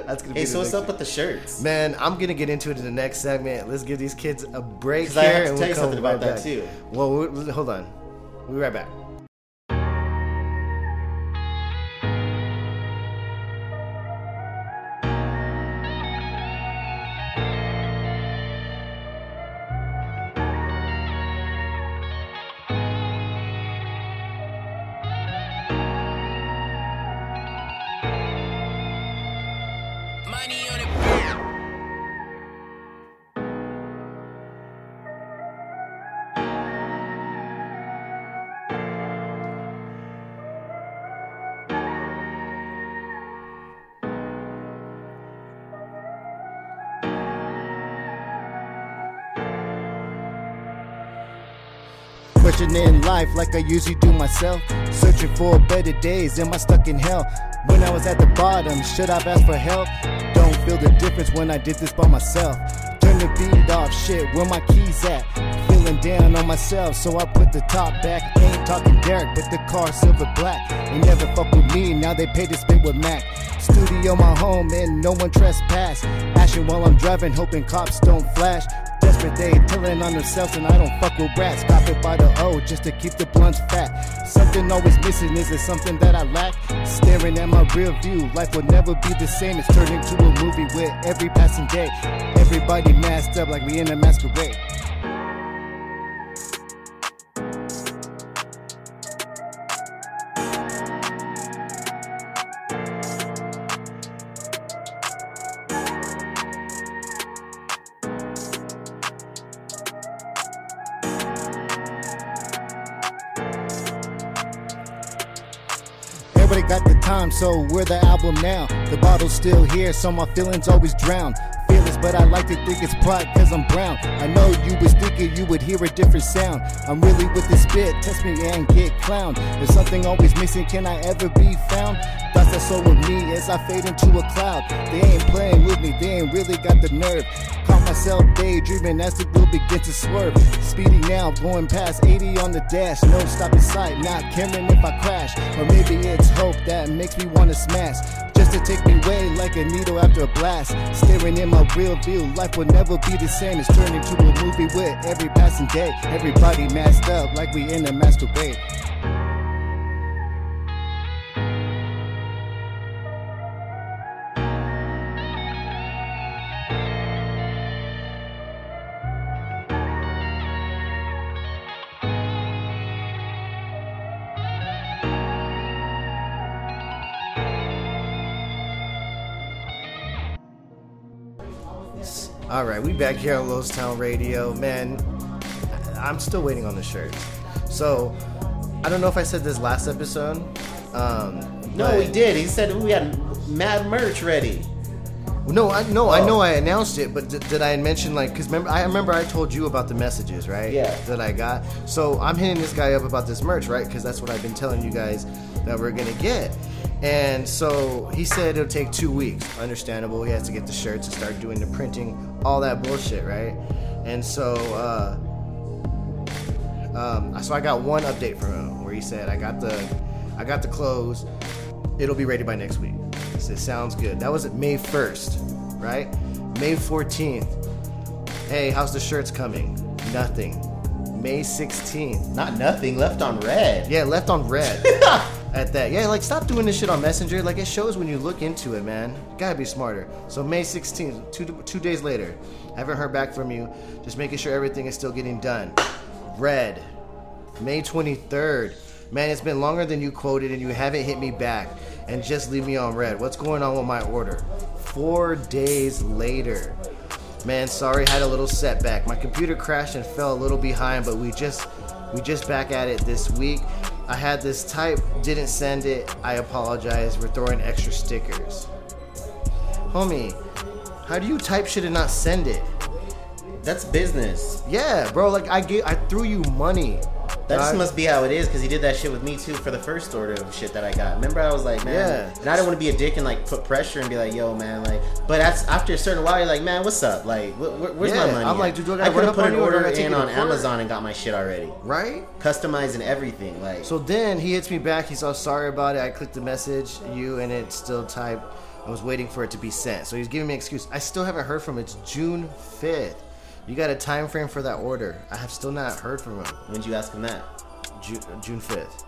That's gonna be hey, so what's up with the shirts? Man, I'm gonna get into it in the next segment. Let's give these kids a break here. I have to and tell we'll you something right about back. that too. Well, we'll, hold on. We'll be right back. In life like I usually do myself, searching for better days. Am I stuck in hell? When I was at the bottom, should I've asked for help? Don't feel the difference when I did this by myself. Turn the beat off, shit, where my keys at? Feeling down on myself, so I put the top back. Ain't talking Derek, but the car silver black. They never fuck with me, now they pay to spit with Mac. Studio my home and no one trespass. Ashing while I'm driving, hoping cops don't flash. Desperate they telling on themselves and I don't fuck with rats. Cop it by the O just to keep the blunts fat. Something always missing, is it something that I lack? Staring at my rear view, life will never be the same. It's turned into a movie with every passing day. Everybody masked up like we in a masquerade. So we're the album now. The bottle's still here, so my feelings always drown. Fearless, but I like to think it's pride cause I'm brown. I know you was thinking you would hear a different sound. I'm really with the spit, test me and get clowned. There's something always missing, can I ever be found? Thoughts that soar with me as I fade into a cloud. They ain't playing with me, they ain't really got the nerve. Caught myself daydreaming as the wheel begins to swerve. Speeding now, going past eighty on the dash. No stop in sight, not caring if I crash. Or maybe it's hope that makes me wanna smash. Just to take me away like a needle after a blast. Staring in my real view, life will never be the same. It's turned into a movie with every passing day. Everybody masked up like we in a masquerade. All right, we back here on Lowe's Town Radio. Man, I'm still waiting on the shirt. So, I don't know if I said this last episode. Um, no, we did. He said we had mad merch ready. No, I no, oh. I know I announced it, but d- did I mention, like, because remember, I remember I told you about the messages, right? Yeah. That I got. So I'm hitting this guy up about this merch, right? Because that's what I've been telling you guys that we're going to get. And so he said it'll take two weeks. Understandable. He has to get the shirts and start doing the printing, all that bullshit, right? And so, uh, um, so I got one update from him where he said, I got the, I got the clothes. It'll be ready by next week. It sounds good. That was at May first, right? May fourteenth. Hey, how's the shirts coming? Nothing. May sixteenth. Not nothing. Left on red. Yeah, left on red. At that. Yeah, like, stop doing this shit on Messenger. Like, it shows when you look into it, man. You gotta be smarter. So May sixteenth, two two days later. I haven't heard back from you. Just making sure everything is still getting done. Red. May twenty-third. Man, it's been longer than you quoted and you haven't hit me back. And just leave me on red. What's going on with my order? Four days later. Man, sorry, had a little setback. My computer crashed and fell a little behind, but we just we just back at it this week. I had this type, didn't send it. I apologize. We're throwing extra stickers. Homie, how do you type shit and not send it? That's business. Yeah, bro, like I gave, I threw you money. That just must be how it is, because he did that shit with me, too, for the first order of shit that I got. Remember, I was like, man, yeah. And I didn't want to be a dick and, like, put pressure and be like, yo, man, like, but that's, after a certain while, you're like, man, what's up? Like, wh- wh- where's yeah. my money? I'm at? Like, dude, do I got to put up an order in on Amazon and got my shit already. Right? Customized and everything, like. So then he hits me back. He's all sorry about it. I clicked the message, you, and it's still typed. I was waiting for it to be sent. So he's giving me an excuse. I still haven't heard from him. It's June fifth. You got a time frame for that order. I have still not heard from him. When'd you ask him that? June fifth.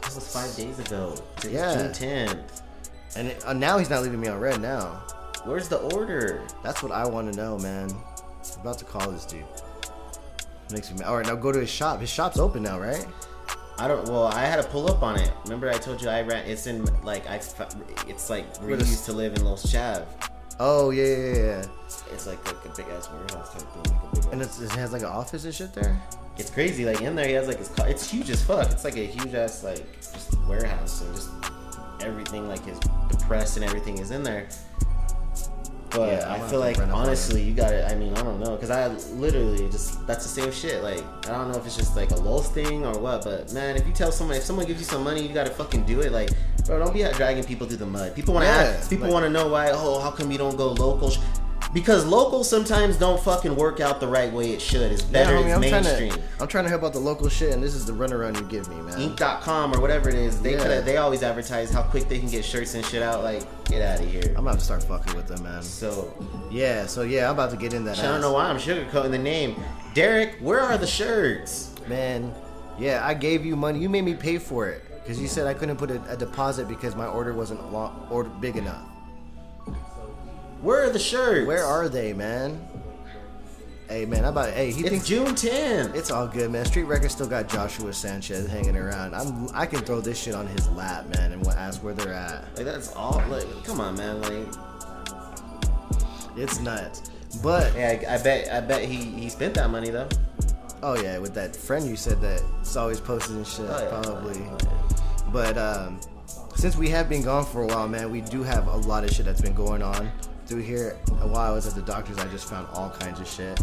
That was five days ago. It's yeah. June tenth. And it, uh, now he's not leaving me on red now. Where's the order? That's what I want to know, man. I'm about to call this dude. Makes me mad. All right, now go to his shop. His shop's open now, right? I don't. Well, I had to pull up on it. Remember I told you I ran. It's in, like, I. It's like we used to live in Los Chav. Oh, yeah, yeah, yeah. It's like, like a big-ass warehouse type thing. Like a big and it's, it has, like, an office and shit there? It's crazy. Like, in there, he has, like, his car. It's huge as fuck. It's, like, a huge-ass, like, just warehouse. And just everything, like, his the press and everything is in there. But yeah, I feel like, honestly, you gotta, I mean, I don't know. Because I literally just, that's the same shit. Like, I don't know if it's just, like, a Lulz thing or what. But, man, if you tell someone, if someone gives you some money, you gotta fucking do it. Like, bro, don't be out dragging people through the mud. People want to yeah, ask. People like, want to know why. Oh, how come you don't go local? Because local sometimes don't fucking work out the right way it should. It's better. Yeah, I mean, it's I'm mainstream. Trying to, I'm trying to help out the local shit, and this is the runaround you give me, man. Ink dot com or whatever it is. They yeah. could. They always advertise how quick they can get shirts and shit out. Like, get out of here. I'm about to start fucking with them, man. So yeah. So yeah, I'm about to get in that. I don't know why I'm sugarcoating the name. Derek, where are the shirts? Man, yeah, I gave you money. You made me pay for it. Because you said I couldn't put a, a deposit because my order wasn't long, or big enough. Where are the shirts? Where are they, man? Hey, man, I about hey. He it's thinks June tenth. It's all good, man. Street Records still got Joshua Sanchez hanging around. I'm I can throw this shit on his lap, man, and ask where they're at. Like that's all. Like, come on, man. Like, it's nuts. But yeah, I, I bet I bet he he spent that money though. Oh, yeah, with that friend you said that's always posted and shit, oh, yeah, probably. Oh, yeah. But um, since we have been gone for a while, man, we do have a lot of shit that's been going on through here. While I was at the doctor's, I just found all kinds of shit.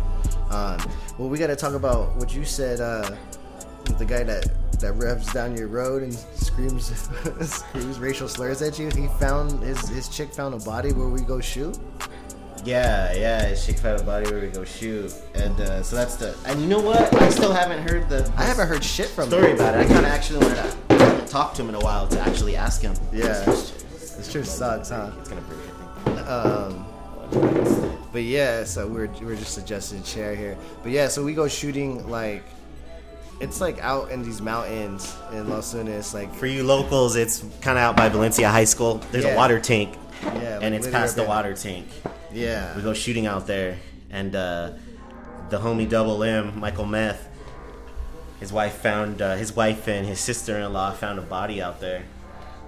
Um, well, we got to talk about what you said, uh, the guy that, that revs down your road and screams screams racial slurs at you. He found, his, his chick found a body where we go shoot. Yeah, yeah, Chick Fil A body where we go shoot, and uh, so that's the. And you know what? I still haven't heard the. I haven't heard shit from. Story him. About it. I kind of actually wanted to talk to him in a while to actually ask him. Yeah, this trip sucks, huh? It's gonna break, I think. Um, but yeah, so we're we're just adjusting chair here. But yeah, so we go shooting like. It's like out in these mountains in Los Lunas, like. For you locals, it's kind of out by Valencia High School. There's yeah. a water tank. Yeah, like and it's past the water tank. Yeah. We go shooting out there, and uh, the homie Double M, Michael Meth, his wife found uh, his wife and his sister-in-law found a body out there.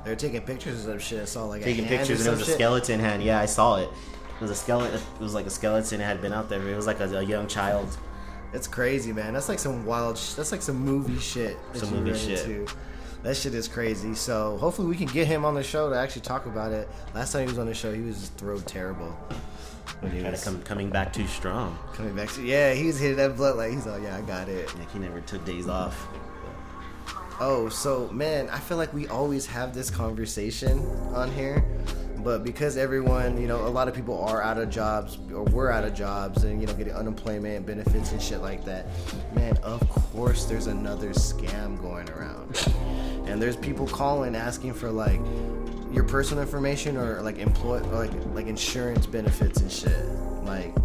They were taking pictures of shit. I saw like taking a hand pictures and it was a shit. Skeleton hand. Yeah, I saw it. It was a skeleton. It was like a skeleton. It had been out there. It was like a, a young child. It's crazy, man. That's like some wild. Sh- that's like some movie shit. Some movie shit. Into. That shit is crazy. So hopefully we can get him on the show to actually talk about it. Last time he was on the show, he was throat terrible. When he was come, coming back too strong. Coming back too. Yeah, he was hitting that blood like he's like, yeah, I got it. Like he never took days off. Oh, so, man, I feel like we always have this conversation on here, but because everyone, you know, a lot of people are out of jobs, or were out of jobs, and, you know, getting unemployment benefits and shit like that, man, of course there's another scam going around. And there's people calling asking for, like, your personal information or, like, employ, or like, like insurance benefits and shit. Like,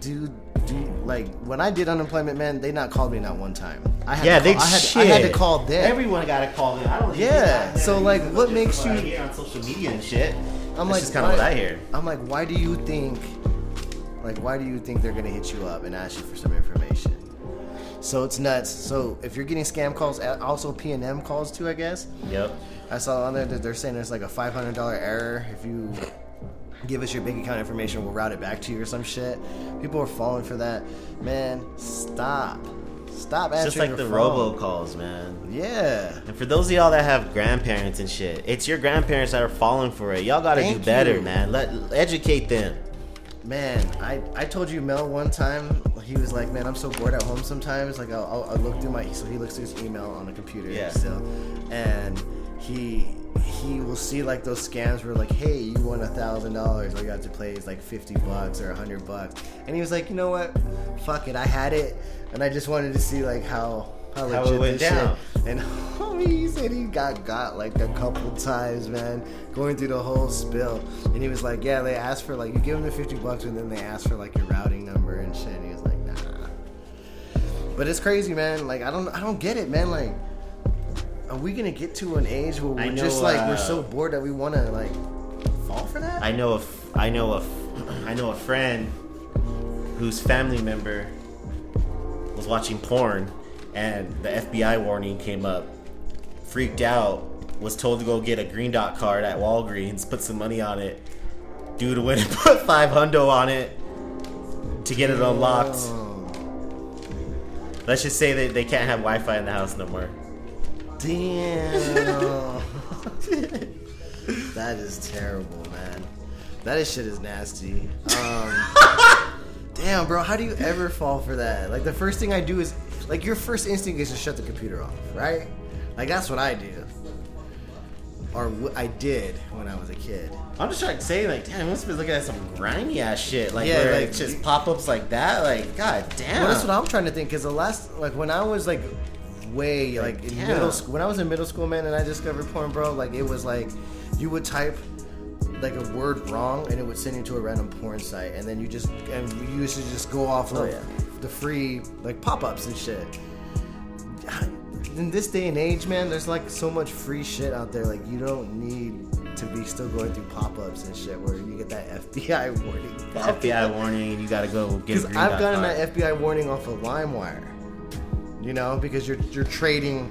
dude. Dude, like when I did unemployment, man, they not called me not one time. I had yeah, to call, they I had, shit. I had to call them. Everyone got to call them. I don't. Yeah. So like, what makes you on social media and shit? I'm That's like, kind of what I hear. I'm like, why do you think, like, why do you think they're gonna hit you up and ask you for some information? So it's nuts. So if you're getting scam calls, also P and M calls too, I guess. Yep. I saw on there that they're saying there's like a five hundred dollars error if you. Give us your bank account information, we'll route it back to you or some shit. People are falling for that. Man, stop. Stop answering. It's just like the robocalls, man. Yeah. And for those of y'all that have grandparents and shit, it's your grandparents that are falling for it. Y'all gotta do better, man. Let educate them. Man, I, I told you Mel one time, he was like, man, I'm so bored at home sometimes. Like, I'll, I'll look through my, so he looks through his email on the computer yeah. still. And he... he will see like those scams where like, hey, you won a thousand dollars, all you have to play is like fifty bucks or a hundred bucks, and he was like, you know what, fuck it, I had it, and I just wanted to see like how how legit how it went this down. Shit. And homie, he said he got got like a couple times, man, going through the whole spill, and he was like, yeah, they asked for like you give them the fifty bucks, and then they asked for like your routing number and shit, and he was like, nah. But it's crazy, man. Like I don't I don't get it, man. Like. Are we gonna get to an age where we're know, just like uh, we're so bored that we wanna like fall for that? I know a, f- I know a, f- I know a friend whose family member was watching porn, and the F B I warning came up. Freaked out, was told to go get a green dot card at Walgreens, put some money on it. Dude went and put five hundo on it to get it unlocked. Damn. Let's just say that they can't have Wi-Fi in the house no more. Damn. That is terrible, man. That shit is nasty. Um, damn, bro. How do you ever fall for that? Like, the first thing I do is... like, your first instinct is to shut the computer off, right? Like, that's what I do. Or wh- I did when I was a kid. I'm just trying to say, like, damn, I must be looking at some grimy-ass shit. Like, yeah, where like, just you, pop-ups like that. Like, god damn. Well, that's what I'm trying to think. Because the last... like, when I was, like... way like in yeah. middle school, when I was in middle school, man, and I discovered porn, bro, like it was like you would type like a word wrong and it would send you to a random porn site, and then you just and you used to just go off of oh, yeah. the free like pop-ups and shit. In this day and age, man, there's like so much free shit out there. Like you don't need to be still going through pop-ups and shit where you get that F B I warning. The F B I warning, and you gotta go get. Because I've gotten that F B I warning off of LimeWire. You know, because you're you're trading,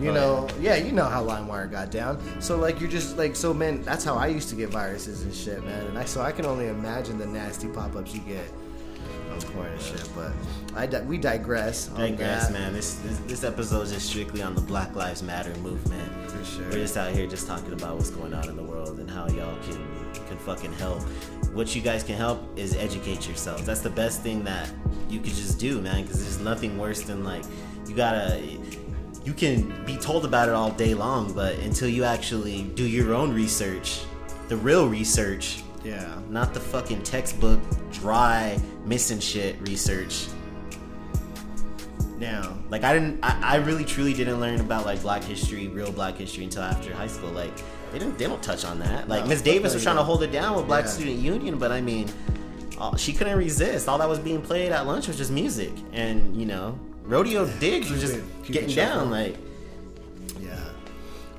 you oh, know, yeah. yeah, you know how LimeWire got down. So like you're just like so man. That's how I used to get viruses and shit, man. And I so I can only imagine the nasty pop-ups you get on porn and shit. But I di- we digress. On digress, that. man. This, this this episode is just strictly on the Black Lives Matter movement. For sure. We're just out here just talking about what's going on in the world and how y'all can can fucking help. What you guys can help is educate yourselves. That's the best thing that you could just do, man. Because there's nothing worse than like. You gotta, you can be told about it all day long, but until you actually do your own research, the real research, yeah, not the fucking textbook, dry, missing shit research. Now, like I didn't, I, I really truly didn't learn about like Black history, real Black history until after high school. Like they didn't, they don't touch on that. Like no, Miz Davis was trying to hold it down with Black yeah. Student Union, but I mean, all, she couldn't resist. All that was being played at lunch was just music, and you know. Rodeo digs were just Cupid getting down, like. Yeah.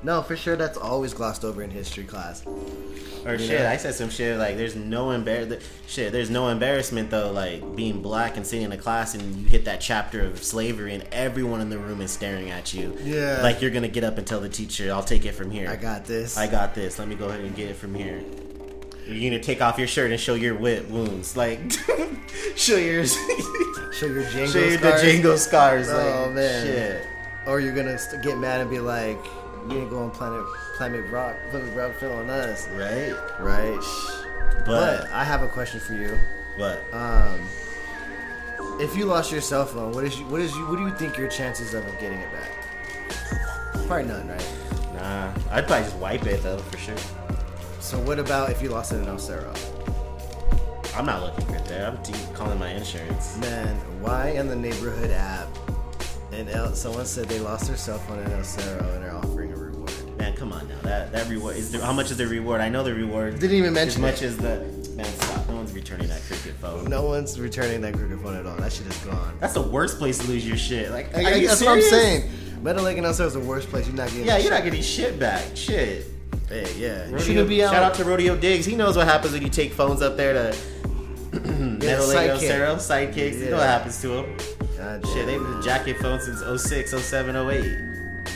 No, for sure, that's always glossed over in history class. Or you shit, know? I said some shit like, "There's no embar- shit. There's no embarrassment though, like being Black and sitting in a class and you hit that chapter of slavery and everyone in the room is staring at you. Yeah. Like you're gonna get up and tell the teacher, "I'll take it from here. I got this. I got this. Let me go ahead and get it from here." You're gonna take off your shirt and show your wet wounds, like show your show your Django show your scars. Django scars. Oh like, man, shit. Or you're gonna get mad and be like, "You ain't going Planet Planet Rock, Planet Rock fell on us." Right, right. But, but I have a question for you. What? Um, if you lost your cell phone, what is you, what is you, what do you think your chances of getting it back? Probably none, right? Nah, I'd probably just wipe it though for sure. So what about if you lost it in El Cerro? I'm not looking for that. I'm deep calling my insurance. Man, why in the neighborhood app? And El, someone said they lost their cell phone in El Cerro and they're offering a reward. Man, come on now. That that reward is there, how much is the reward? I know the reward didn't even mention as much it. As the man. Stop. No one's returning that cricket phone. No one's returning that cricket phone at all. That shit is gone. That's the worst place to lose your shit. Like, like are you that's serious? What I'm saying. Metal Lake and El Cerro is the worst place. You're not getting. Yeah, you're shit. Not getting shit back. Shit. Hey, yeah. Rodeo, be out. Shout out to Rodeo Diggs. He knows what happens when you take phones up there to Metal Lake, El Cerro, sidekicks. Yeah. You know what happens to them. God shit, they've been jacking phones since oh six, oh seven, oh eight.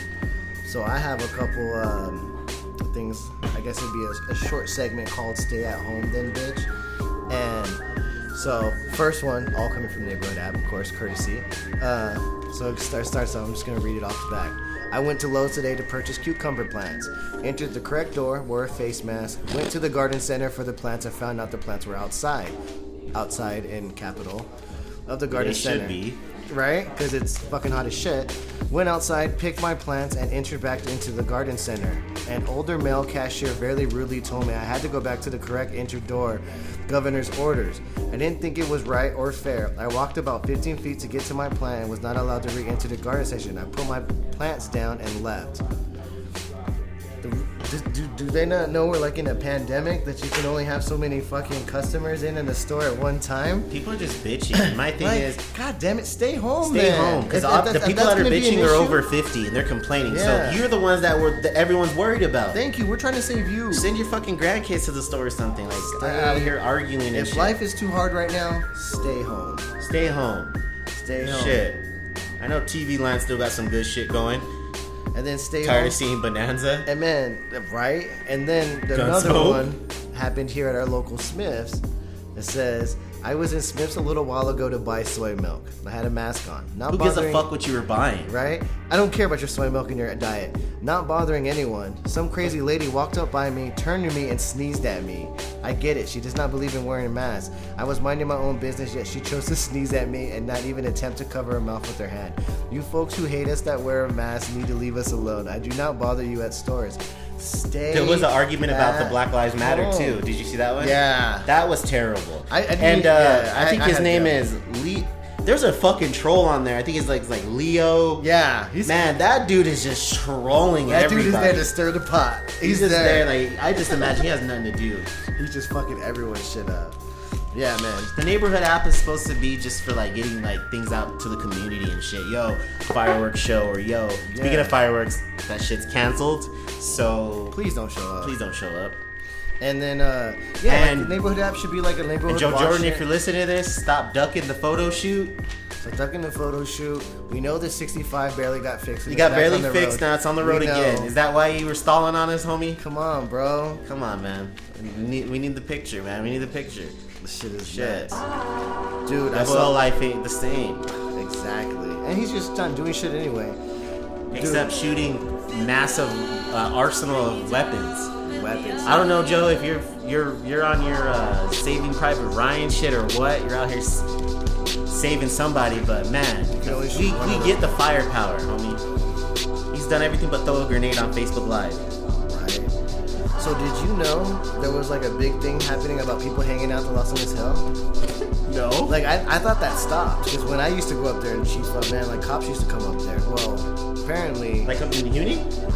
So I have a couple um, things. I guess it'd be a, a short segment called Stay at Home Then, Bitch. And so, first one, all coming from the neighborhood app, of course, courtesy. Uh, So it starts, starts off. I'm just going to read it off the back. I went to Lowe's today to purchase cucumber plants. Entered the correct door, wore a face mask, went to the garden center for the plants, and found out the plants were outside. Outside in capital of the garden center. They should be. Right? Because it's fucking hot as shit. Went outside, picked my plants, and entered back into the garden center. An older male cashier very rudely told me I had to go back to the correct entry door. Governor's orders. I didn't think it was right or fair. I walked about fifteen feet to get to my plant and was not allowed to re-enter the garden section. I put my plants down and left. Do, do, do they not know we're like in a pandemic that you can only have so many fucking customers in in the store at one time? People are just bitching. My thing like, is, God damn it, stay home, stay man. home, because the people that are bitching are over fifty and they're complaining. Yeah. So you're the ones that were that everyone's worried about. Thank you. We're trying to save you. Send your fucking grandkids to the store or something. Like stay out here arguing. And if shit. Life is too hard right now, stay home. Stay home. Stay home. Shit. I know T V Line still got some good shit going. And then stay tired home. Of seeing Bonanza. And man, right? And then another one happened here at our local Smith's. It says, I was in Smith's a little while ago to buy soy milk. I had a mask on. Not Who bothering, gives a fuck what you were buying? Right? I don't care about your soy milk and your diet. Not bothering anyone. Some crazy lady walked up by me, turned to me, and sneezed at me. I get it. She does not believe in wearing a mask. I was minding my own business, yet she chose to sneeze at me and not even attempt to cover her mouth with her hand. You folks who hate us that wear a mask need to leave us alone. I do not bother you at stores. Stay there was an argument about the Black Lives Matter home. Too. Did you see that one? Yeah. That was terrible. I, I and uh, yeah, I, I think I, his I name is Lee. There's a fucking troll on there. I think it's like, like Leo. Yeah. He's, Man, that dude is just trolling that everybody. That dude is there to stir the pot. He's, he's just there. there. Like I just imagine he has nothing to do. He's just fucking everyone's shit up. Yeah, man. The neighborhood app is supposed to be just for like getting like things out to the community and shit. Yo, fireworks show or yo. Yeah. Speaking of fireworks, that shit's canceled. So please don't show up. Please don't show up. And then, uh, yeah, and like the neighborhood app should be like a neighborhood. And Joe Jordan, if you're listening to this, stop ducking the photo shoot. So ducking the photo shoot. We know the sixty-five barely got fixed. You got barely fixed. Now it's on the road again. Is that why you were stalling on us, homie? Come on, bro. Come on, man. We need, we need the picture, man. We need the picture. This shit is shit. Nuts. Dude, I saw life ain't the same. Exactly. And he's just done doing shit anyway. Except Dude. shooting massive uh, arsenal of weapons. Weapons. I don't know, Joe, if you're you're you're on your uh, Saving Private Ryan shit or what. You're out here s- saving somebody, but man, we, we get the firepower, homie. He's done everything but throw a grenade on Facebook Live. So did you know there was like a big thing happening about people hanging out to Los Angeles Hill? No. Like I, I thought that stopped because when I used to go up there and shoot stuff, man, like cops used to come up there. Well, apparently. Like up in Muni?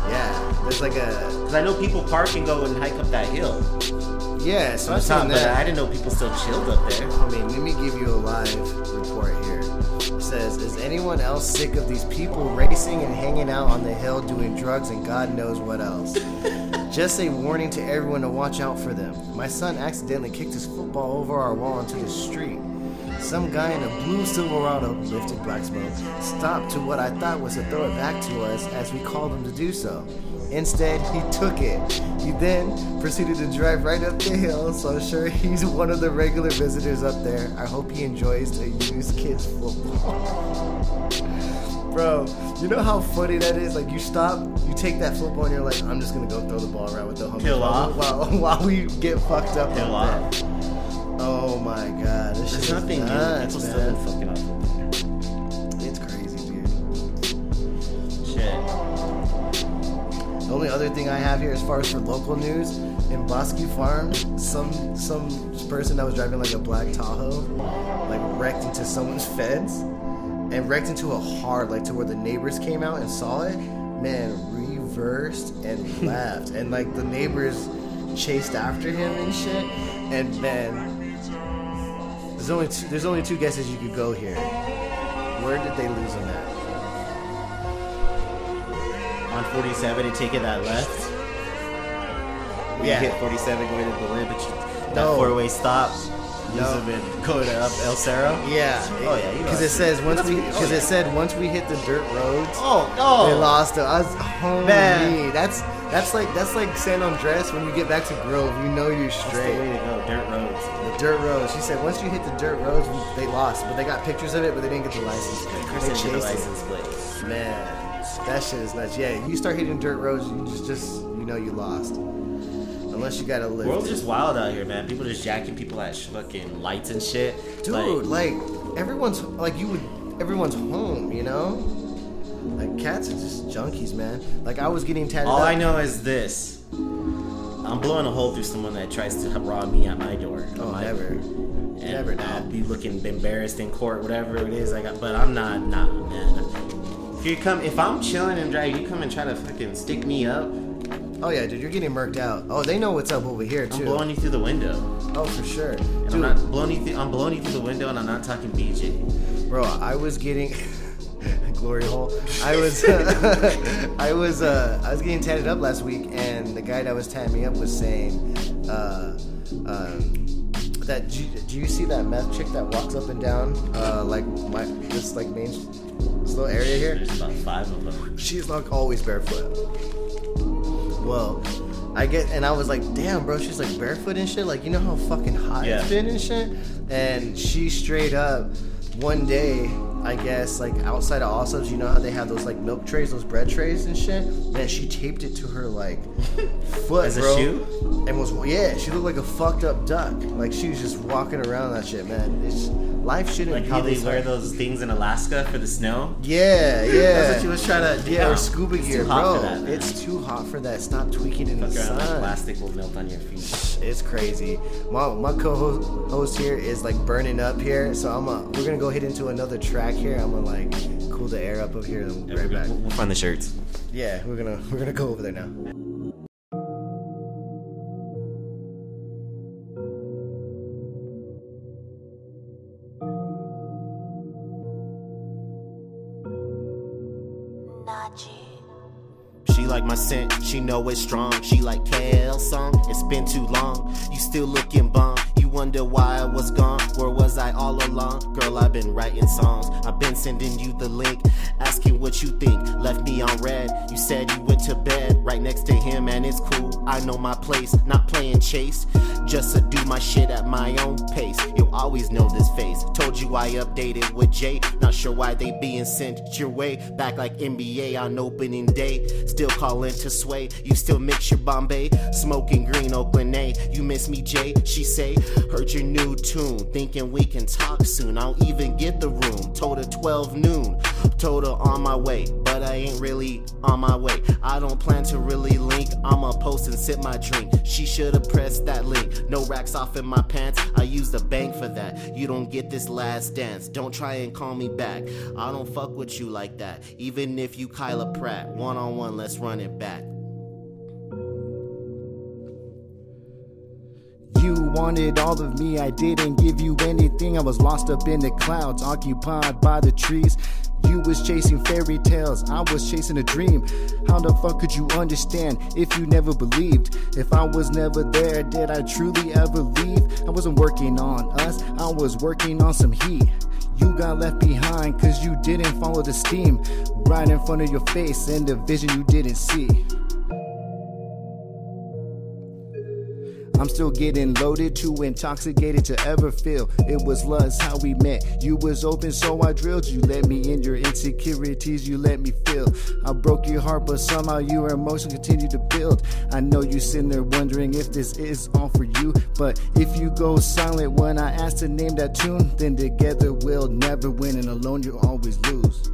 Yeah. There's like a. Because I know people park and go and hike up that hill. Yeah, so I've seen that. But I didn't know people still chilled up there. I mean, let me give you a live report here. It says, is anyone else sick of these people racing and hanging out on the hill doing drugs and God knows what else? Just a warning to everyone to watch out for them. My son accidentally kicked his football over our wall into the street. Some guy in a blue Silverado, lifted black smoke, stopped to what I thought was to throw it back to us as we called him to do so. Instead, he took it. He then proceeded to drive right up the hill, so I'm sure he's one of the regular visitors up there. I hope he enjoys a used kid's football. Bro, you know how funny that is? Like, you stop, you take that football, and you're like, I'm just going to go throw the ball around with the homies. Kill off. While, while we get fucked up. Kill off. There. Oh, my God. This shit is nuts, man. There's nothing new. People still been fucking up. The only other thing I have here as far as for local news, in Bosque Farms, some some person that was driving like a black Tahoe, like wrecked into someone's fence and wrecked into a hard, like to where the neighbors came out and saw it, man, reversed and left. And like the neighbors chased after him and shit. And man, there's only two, there's only two guesses you could go here. Where did they lose him at? On forty-seven and taking that left. We yeah. hit forty-seven going to the limb, but you, that no. four-way stop. No. Going up El Cerro. Yeah. Oh yeah. Because it says once we, because it said once we hit the dirt roads. Oh no. They lost it. I was, oh, man. That's that's like that's like San Andreas when you get back to Grove. You know you're straight. That's the way to go. Dirt roads. The dirt roads. She said once you hit the dirt roads, we, they lost, but they got pictures of it, but they didn't get the license plate. They chased the license plate. Man. That shit is nuts. Yeah, you start hitting dirt roads, you just, just you know you lost. Unless you got to live. The world's just wild out here, man. People just jacking people at fucking lights and shit. Dude, like, like everyone's like you would everyone's home, you know? Like cats are just junkies, man. Like I was getting tatted. All up. I know is this. I'm blowing a hole through someone that tries to rob me at my door. Oh, my never. Door. And never I'll be looking embarrassed in court, whatever it is I got, but I'm not nah, man. If you come, if I'm chilling and drag, you come and try to fucking stick me up. Oh yeah, dude, you're getting murked out. Oh, they know what's up over here too. I'm blowing you through the window. Oh, for sure. And dude. I'm not blowing you. Through, I'm blowing you through the window, and I'm not talking B J. Bro, I was getting glory hole. I was, uh, I was, uh, I was getting tatted up last week, and the guy that was tatting me up was saying, uh, um, that do you, do you see that meth chick that walks up and down, uh, like my this like main. This little area here. There's about five of them. She's like always barefoot. Well, I get, and I was like, damn, bro, she's like barefoot and shit. Like, you know how fucking hot yeah. it's been and shit? And she straight up, one day, I guess, like outside of Allsup's, you know how they have those like milk trays, those bread trays and shit? Man, she taped it to her like foot, as bro. As a shoe? And was, yeah, she looked like a fucked up duck. Like, she was just walking around that shit, man. It's. Life shouldn't like how they start. Wear those things in Alaska for the snow. Yeah, yeah. That's what she was trying to do. Yeah, or scuba it's gear, too hot bro. For that, it's too hot for that. Stop tweaking in Fuck the sun. Like plastic will melt on your feet. It's crazy. My my co-host here is like burning up here, so I'm a, we're gonna go hit into another track here. I'm gonna like cool the air up over here, and we'll be right back. We'll find the shirts. Yeah, we're gonna we're gonna go over there now. My scent, she know it's strong. She like Kale song. It's been too long. You still looking bomb. You wonder why I was gone. Where was I all along? Girl, I've been writing songs. I've been sending you the link, asking what you think. Left me on red. You said you went to bed right next to him, and it's cool. I know my place. Not playing chase, just to do my shit at my own pace. You'll always know this face. Told you I updated with Jay. Not sure why they being sent your way. Back like N B A on opening day. Still calling to sway, you still mix your Bombay, smoking green Oakland A. You miss me, Jay? She say, heard your new tune, thinking we can talk soon. I don't even get the room. Told her twelve noon, told her on my way, but I ain't really on my way. I don't plan to really link. I'ma post and sip my drink. She should've pressed that link. No racks off in my pants. I used a bank for that. You don't get this last dance. Don't try and call me back. I don't fuck with you like that. Even if you Kyla Pratt, one on one, let's run it back. You wanted all of me, I didn't give you anything. I was lost up in the clouds, occupied by the trees. You was chasing fairy tales, I was chasing a dream. How the fuck could you understand if you never believed? If I was never there, did I truly ever leave? I wasn't working on us, I was working on some heat. You got left behind cause you didn't follow the steam. Right in front of your face and the vision you didn't see. I'm still getting loaded, too intoxicated to ever feel. It was lust how we met. You was open, so I drilled. You let me in your insecurities, you let me feel. I broke your heart, but somehow your emotions continue to build. I know you sitting there wondering if this is all for you. But if you go silent when I ask to name that tune, then together we'll never win, and alone you'll always lose.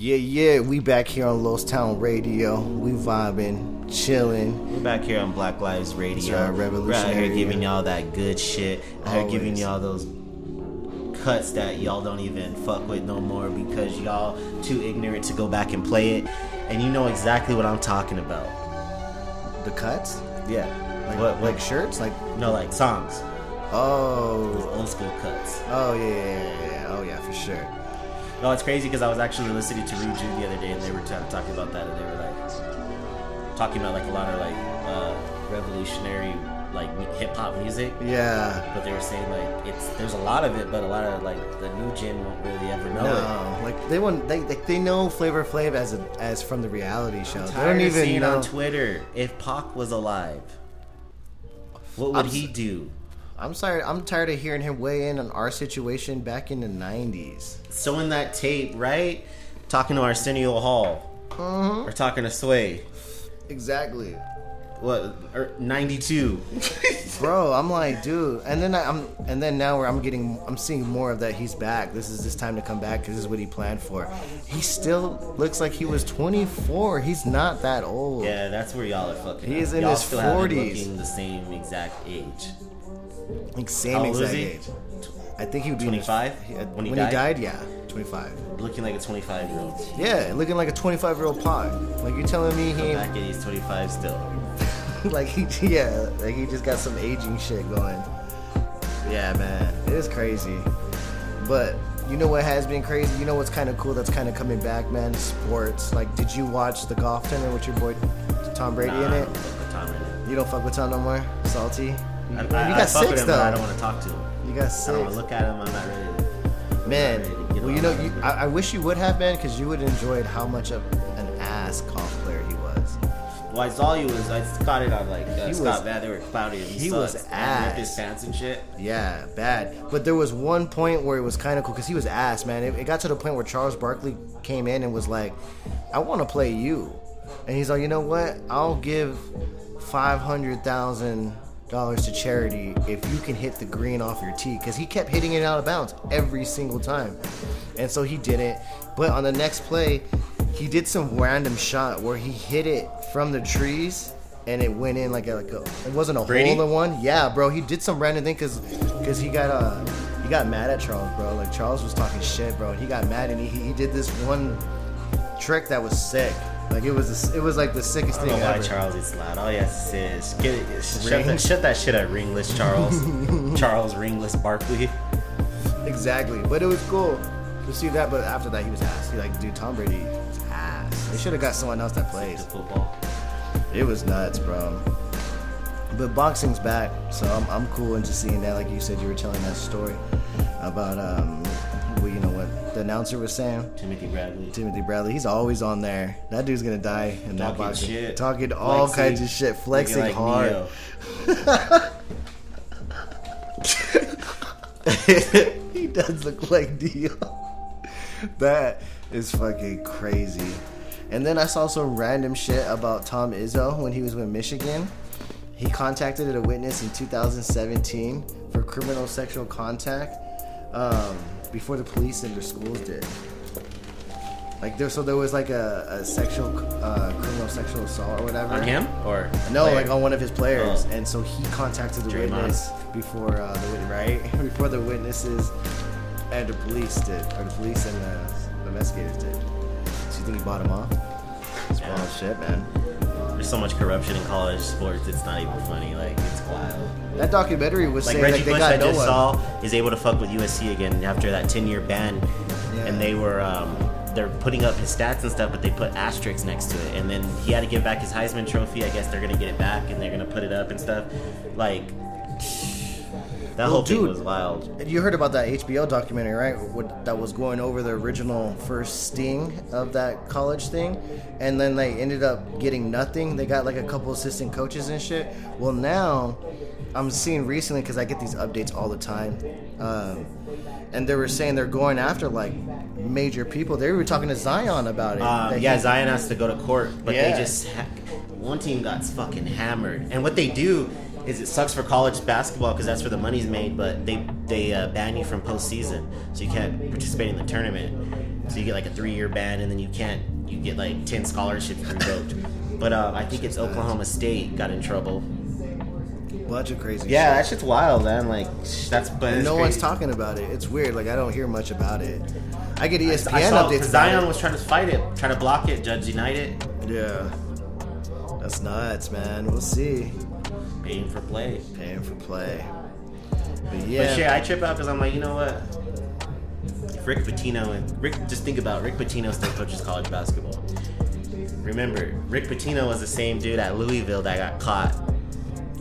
Yeah, yeah, we back here on Lowe's Town Radio. We vibing, chilling. We back here on Black Lives Radio. We're out here giving y'all that good shit. Out here giving y'all those cuts that y'all don't even fuck with no more because y'all too ignorant to go back and play it. And you know exactly what I'm talking about. The cuts? Yeah. Like, what, what? Like shirts? Like no, like songs. Oh. Those old school cuts. Oh, yeah, yeah, yeah. Oh, yeah, for sure. No, it's crazy because I was actually listening to Ruju the other day, and they were t- talking about that, and they were like talking about like a lot of like uh, revolutionary like hip hop music. Yeah. But they were saying like it's there's a lot of it, but a lot of like the new gen won't really ever know no, it. Like they won't. They like they know Flavor Flav as a, as from the reality show. I'm tired they don't even of seeing know. On Twitter, if Pac was alive, what would I'm, he do? I'm sorry. I'm tired of hearing him weigh in on our situation back in the nineties. So in that tape, right? Talking to Arsenio Hall, mm-hmm. or talking to Sway. Exactly. What? Or ninety-two. Bro, I'm like, dude. And then I, I'm, and then now where I'm getting, I'm seeing more of that. He's back. This is his time to come back because this is what he planned for. He still looks like he was twenty-four. He's not that old. Yeah, that's where y'all are fucking. He is in y'all his still forties. Looking the same exact age. Like same exact age. I think he would be twenty-five when, when he died? died. Yeah, twenty-five. Looking like a twenty-five-year-old. Yeah, looking like a twenty-five-year-old Pac. Like you're telling me he back and he's twenty-five still. Like he, yeah, like he just got some aging shit going. Yeah, man, it is crazy. But you know what has been crazy? You know what's kind of cool? That's kind of coming back, man. Sports. Like, did you watch the golf tournament with your boy Tom Brady nah, in it? I don't fuck with Tom Brady. You don't fuck with Tom no more. Salty. I, I, you got I fuck six with him, though. But I don't want to talk to him. You got six. I don't want to look at him. I'm not ready. To, man, not ready to well, you know, you, I, I wish you would have, man, because you would have enjoyed how much of an ass golf player he was. Well, I saw you was I caught it on like uh, Scott Mather cloudy. He, he was ass. Ripped his pants and shit. Yeah, bad. But there was one point where it was kind of cool because he was ass, man. It, it got to the point where Charles Barkley came in and was like, "I want to play you," and he's like, "You know what? I'll give five hundred thousand." dollars to charity if you can hit the green off your tee," because he kept hitting it out of bounds every single time. And so he did it, but on the next play he did some random shot where he hit it from the trees and it went in like a, like a it wasn't a Brady? hole in one. Yeah, bro, he did some random thing because because he got uh he got mad at Charles, bro. Like Charles was talking shit, bro, and he got mad and he he did this one trick that was sick. Like it was, a, it was like the sickest thing ever. I don't know why ever. Charles is loud. All he has to say is, "Get it, shut that, shut that shit up, ringless Charles, Charles ringless Barkley." Exactly, but it was cool to see that. But after that, he was ass. He like, dude, Tom Brady was ass. They should have got someone else that plays football. It was nuts, bro. But boxing's back, so I'm, I'm cool into seeing that. Like you said, you were telling that story about, um, well, you know what. the announcer was saying? Timothy Bradley. Timothy Bradley. He's always on there. That dude's gonna die in that box. Talking shit. Talking all flexing. kinds of shit. Flexing like hard. He does look like Dio. That is fucking crazy. And then I saw some random shit about Tom Izzo when he was with Michigan. He contacted a witness in two thousand seventeen for criminal sexual contact um, before the police and their schools did. Like there, so there was like a, a sexual, uh, criminal sexual assault or whatever. On him or no, player? Like on one of his players. Oh. And so he contacted the Jerry witness Mom. before uh, the right before the witnesses and the police did, or the police and the, the investigators did. So you think he bought him off? It's yeah. wild shit, man. There's so much corruption in college sports. It's not even funny. Like it's wild. That documentary was like saying Reggie like, they Bush got I no just one. saw is able to fuck with U S C again after that ten-year ban, yeah. and they were. Um, They're putting up his stats and stuff, but they put asterisks next to it. And then he had to give back his Heisman Trophy. I guess they're going to get it back, and they're going to put it up and stuff. Like, that well, whole dude, thing was wild. You heard about that H B O documentary, right? What, that was going over the original first sting of that college thing. And then they ended up getting nothing. They got, like, a couple assistant coaches and shit. Well, now I'm seeing recently, because I get these updates all the time, um, and they were saying they're going after, like, major people. They were talking to Zion about it. Um, yeah, he, Zion has to go to court, but yeah. they just ha- one team got fucking hammered. And what they do is it sucks for college basketball because that's where the money's made, but they they uh, ban you from postseason, so you can't participate in the tournament. So you get like a three-year ban, and then you can't. You get like ten scholarships revoked. But uh, I think it's Oklahoma State got in trouble. Bunch of crazy yeah shit. That shit's wild, man. Like that's but no crazy. One's talking about it. It's weird. Like I don't hear much about it. I get E S P N I saw, updates. Zion was trying to fight it, trying to block it. Judge denied it. Yeah, that's nuts, man. We'll see. Paying for play. Paying for play. But yeah, but shit, I trip out because I'm like, you know what? If Rick Pitino and Rick, just think about Rick Pitino still coaches college basketball. Remember, Rick Pitino was the same dude at Louisville that got caught.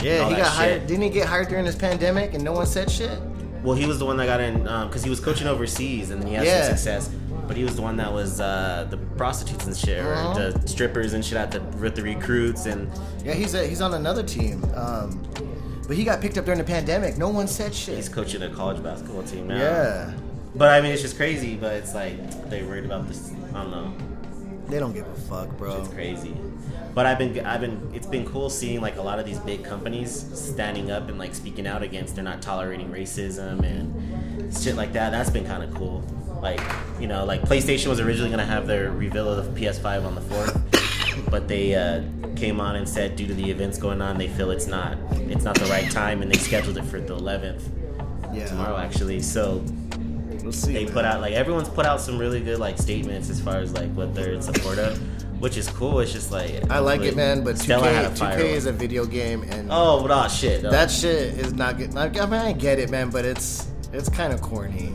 Yeah, he got hired. Shit. Didn't he get hired during this pandemic and no one said shit? Well, he was the one that got in because um, he was coaching overseas and he had yeah. some success. But he was the one that was uh, the prostitutes and shit, uh-huh. or the strippers and shit at the with the recruits and. Yeah, he's a, he's on another team. Um, but he got picked up during the pandemic. No one said shit. He's coaching a college basketball team now. Yeah. But I mean, it's just crazy. But it's like they worried about this. I don't know. They don't give a fuck, bro. It's crazy. But I've been, I've been. It's been cool seeing like a lot of these big companies standing up and like speaking out against. They're not tolerating racism and shit like that. That's been kind of cool. Like, you know, like PlayStation was originally gonna have their reveal of the P S five on the fourth, but they uh, came on and said due to the events going on, they feel it's not, it's not the right time, and they scheduled it for the eleventh. Yeah. Tomorrow actually. So. We'll see, they man. put out like everyone's put out some really good like statements as far as like what they're in support of, which is cool. It's just like I like it, man. But two K, two K is a video game, and oh, but oh, shit, no. that shit is not good. Like, I mean, I get it, man, but it's it's kind of corny.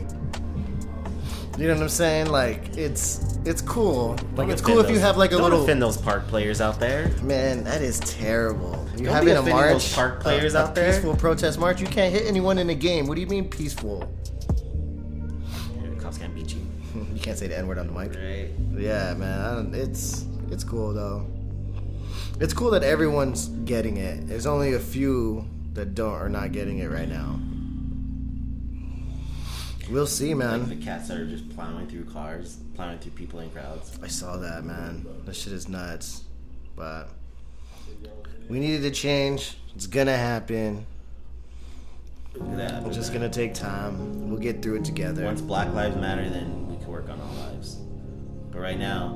You know what I'm saying? Like it's it's cool. Like don't it's cool if those, you have like a don't little. Don't offend those park players out there, man. That is terrible. You don't having be a march? Those park players a, out a there. Peaceful protest march. You can't hit anyone in a game. What do you mean peaceful? Can't beat you. You can't say the N word on the mic. Right. Yeah, man. It's it's cool though. It's cool that everyone's getting it. There's only a few that don't are not getting it right now. We'll see, man. Like the cats that are just plowing through cars, plowing through people in crowds. I saw that, man. That shit is nuts. But we needed to change. It's gonna happen. That, we're just that. gonna take time. We'll get through it together. Once Black Lives Matter, then we can work on our lives. But right now,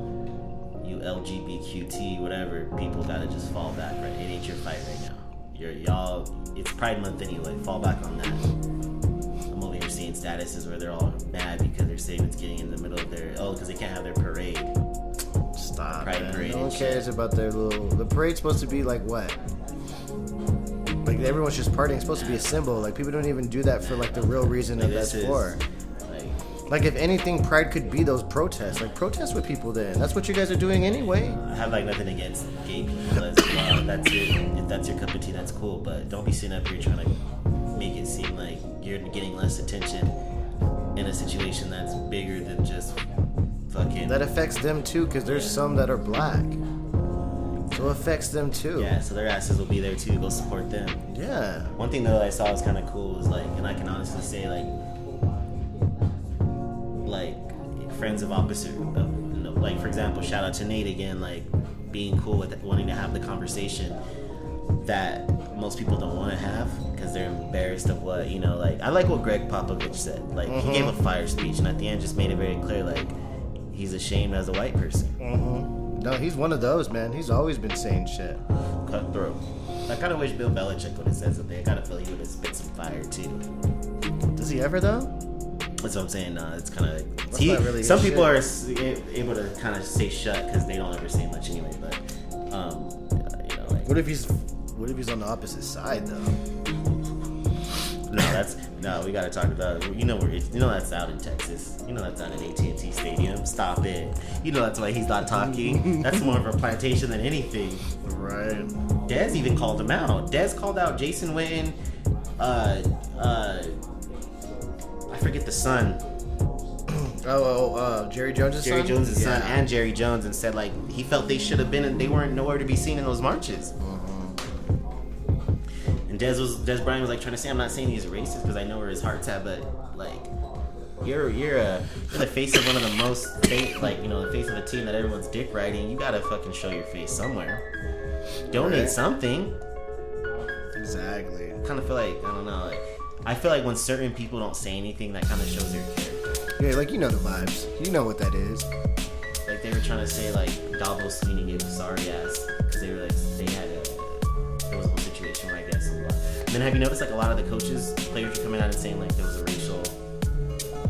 you L G B T Q, whatever, people gotta just fall back. Right, it ain't your fight right now. You're, y'all, it's Pride Month anyway. Fall back on that. I'm over here seeing statuses where they're all mad because they're saying it's getting in the middle of their oh, because they can't have their parade. Stop. Pride man. Parade. No one cares shit. about their little. The parade's supposed to be like what? Like everyone's just partying. It's supposed to be a symbol. Like people don't even do that for like the real reason that that's for. Like if anything, Pride could be those protests. Like protest with people then. That's what you guys are doing anyway. I have like nothing against gay people as well. That's it. If that's your cup of tea, that's cool. But don't be sitting up here trying to make it seem like you're getting less attention in a situation that's bigger than just fucking... That affects them too, because there's yeah. some that are black. So it affects them too. Yeah, so their asses will be there too. Go support them. Yeah. One thing though that I saw was kind of cool was like, and I can honestly say like, like friends of opposite, of, like for example, shout out to Nate again, like being cool with wanting to have the conversation that most people don't want to have because they're embarrassed of what, you know, like I like what Greg Popovich said. Like mm-hmm. he gave a fire speech and at the end just made it very clear like he's ashamed as a white person. Mm-hmm. No, he's one of those, man. He's always been saying shit. Cutthroat. I kind of wish Bill Belichick would have said something. I kind of feel he would have spit some fire, too. Does he ever, though? That's what I'm saying. No, it's kind of... Really some people shit. Are able to kind of say shut because they don't ever say much anyway, but... Um, you know, like, what if he's... What if he's on the opposite side, though? No, that's... No, we got to talk about... You know where you know that's out in Texas. You know that's out in A T and T Stadium. Stop it. You know that's why he's not talking. That's more of a plantation than anything. Right. Dez even called him out. Dez called out Jason Witten. Uh, uh... I forget the son. oh, oh, uh, Jerry Jones' Jerry son? Jerry Jones' yeah. son and Jerry Jones. And said, like, he felt they should have been... and they weren't nowhere to be seen in those marches. Dez was Dez Bryant was like trying to say I'm not saying he's racist because I know where his heart's at, but like you're you're a you're the face of one of the most like you know the face of a team that everyone's dick riding. You gotta fucking show your face somewhere. Donate right. something. Exactly. I kind of feel like I don't know. Like I feel like when certain people don't say anything, that kind of shows their character. Yeah, like you know the vibes. You know what that is. Like they were trying to say like Davos needing it sorry ass because they were like they had a there was a whole situation where I guess. And then have you noticed like a lot of the coaches, players are coming out and saying like there was a racial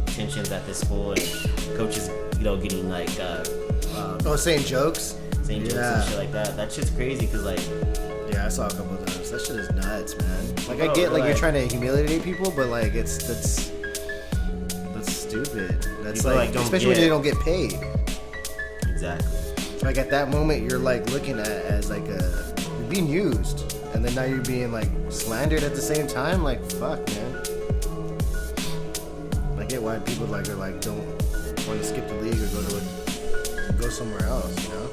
tensions at this school and coaches, you know, getting like uh, um, oh, saying jokes, saying yeah. jokes and shit like that. That shit's crazy because like yeah, I saw a couple of those. That shit is nuts, man. Like bro, I get like, like you're trying to humiliate people, but like it's that's that's stupid. That's people, like, like especially when they don't get paid. Exactly. Like at that moment, you're like looking at it as like a you're being used. And then now you're being, like, slandered at the same time? Like, fuck, man. I get why people, like, are like, don't want to skip the league or go to a, go somewhere else, you know?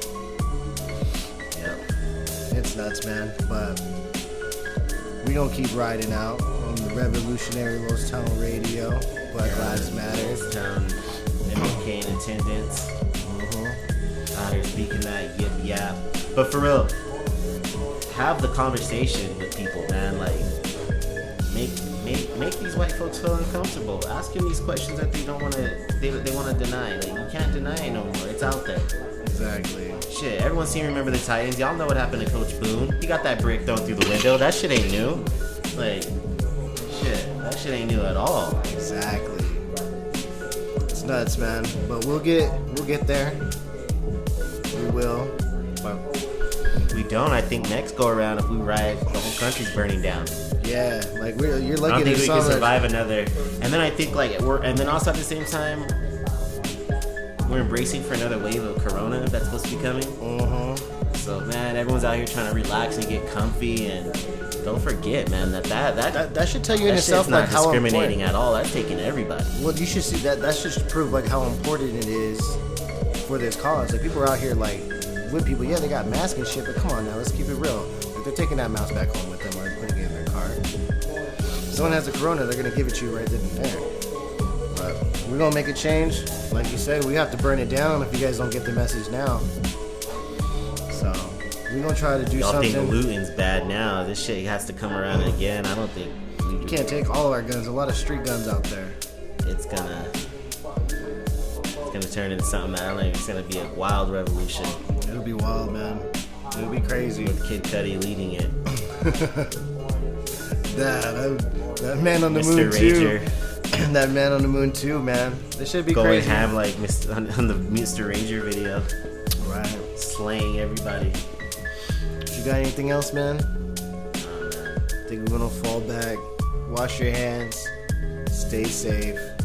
Yeah. It's nuts, man. But we don't keep riding out on the revolutionary Lowe's Town Radio. Black yeah, Lives Matter. Lowe's Town, M L K in attendance. Mm-hmm. Out here speaking that yip yap. But for real... Have the conversation with people, man. Like, make make make these white folks feel uncomfortable. Ask them these questions that they don't want to. They they want to deny. Like, you can't deny it no more. It's out there. Exactly. Shit. Everyone's seen Remember the Titans. Y'all know what happened to Coach Boone. He got that brick thrown through the window. That shit ain't new. Like, shit. That shit ain't new at all. Exactly. It's nuts, man. But we'll get we'll get there. We will. But we don't. I think next go around, if we riot, the whole country's burning down. Yeah, like we're you're lucky. I don't think we can survive like... another. And then I think like we're, and then also at the same time, we're embracing for another wave of Corona that's supposed to be coming. Mm-hmm. So man, everyone's out here trying to relax and get comfy, and don't forget, man, that that that, that, that should tell you that in itself like how important. That's not discriminating at all. That's taking everybody. Well, you should see that. That should prove like how important it is for this cause. Like people are out here like. With people, yeah, they got masks and shit, but come on now, let's keep it real. If they're taking that mouse back home with them or putting it in their car, if someone has a corona, they're gonna give it to you right then and there. But we're gonna make a change. Like you said, we have to burn it down if you guys don't get the message now. So we're gonna try to do Y'all something. Y'all think looting's bad now? This shit has to come around again. I don't think you do. Can't take all of our guns. A lot of street guns out there. It's gonna, it's gonna turn into something that I don't know. It's gonna be a wild revolution. It'll be wild, man. It'll be crazy. With Kid Cudi leading it. that, that man on the Mister moon Ranger. Too. That man on the moon too, man. This should be Going crazy. Going ham like Mister on, on the Mister Ranger video. Right. Slaying everybody. You got anything else, man? Nah, man. I think we're gonna fall back. Wash your hands. Stay safe.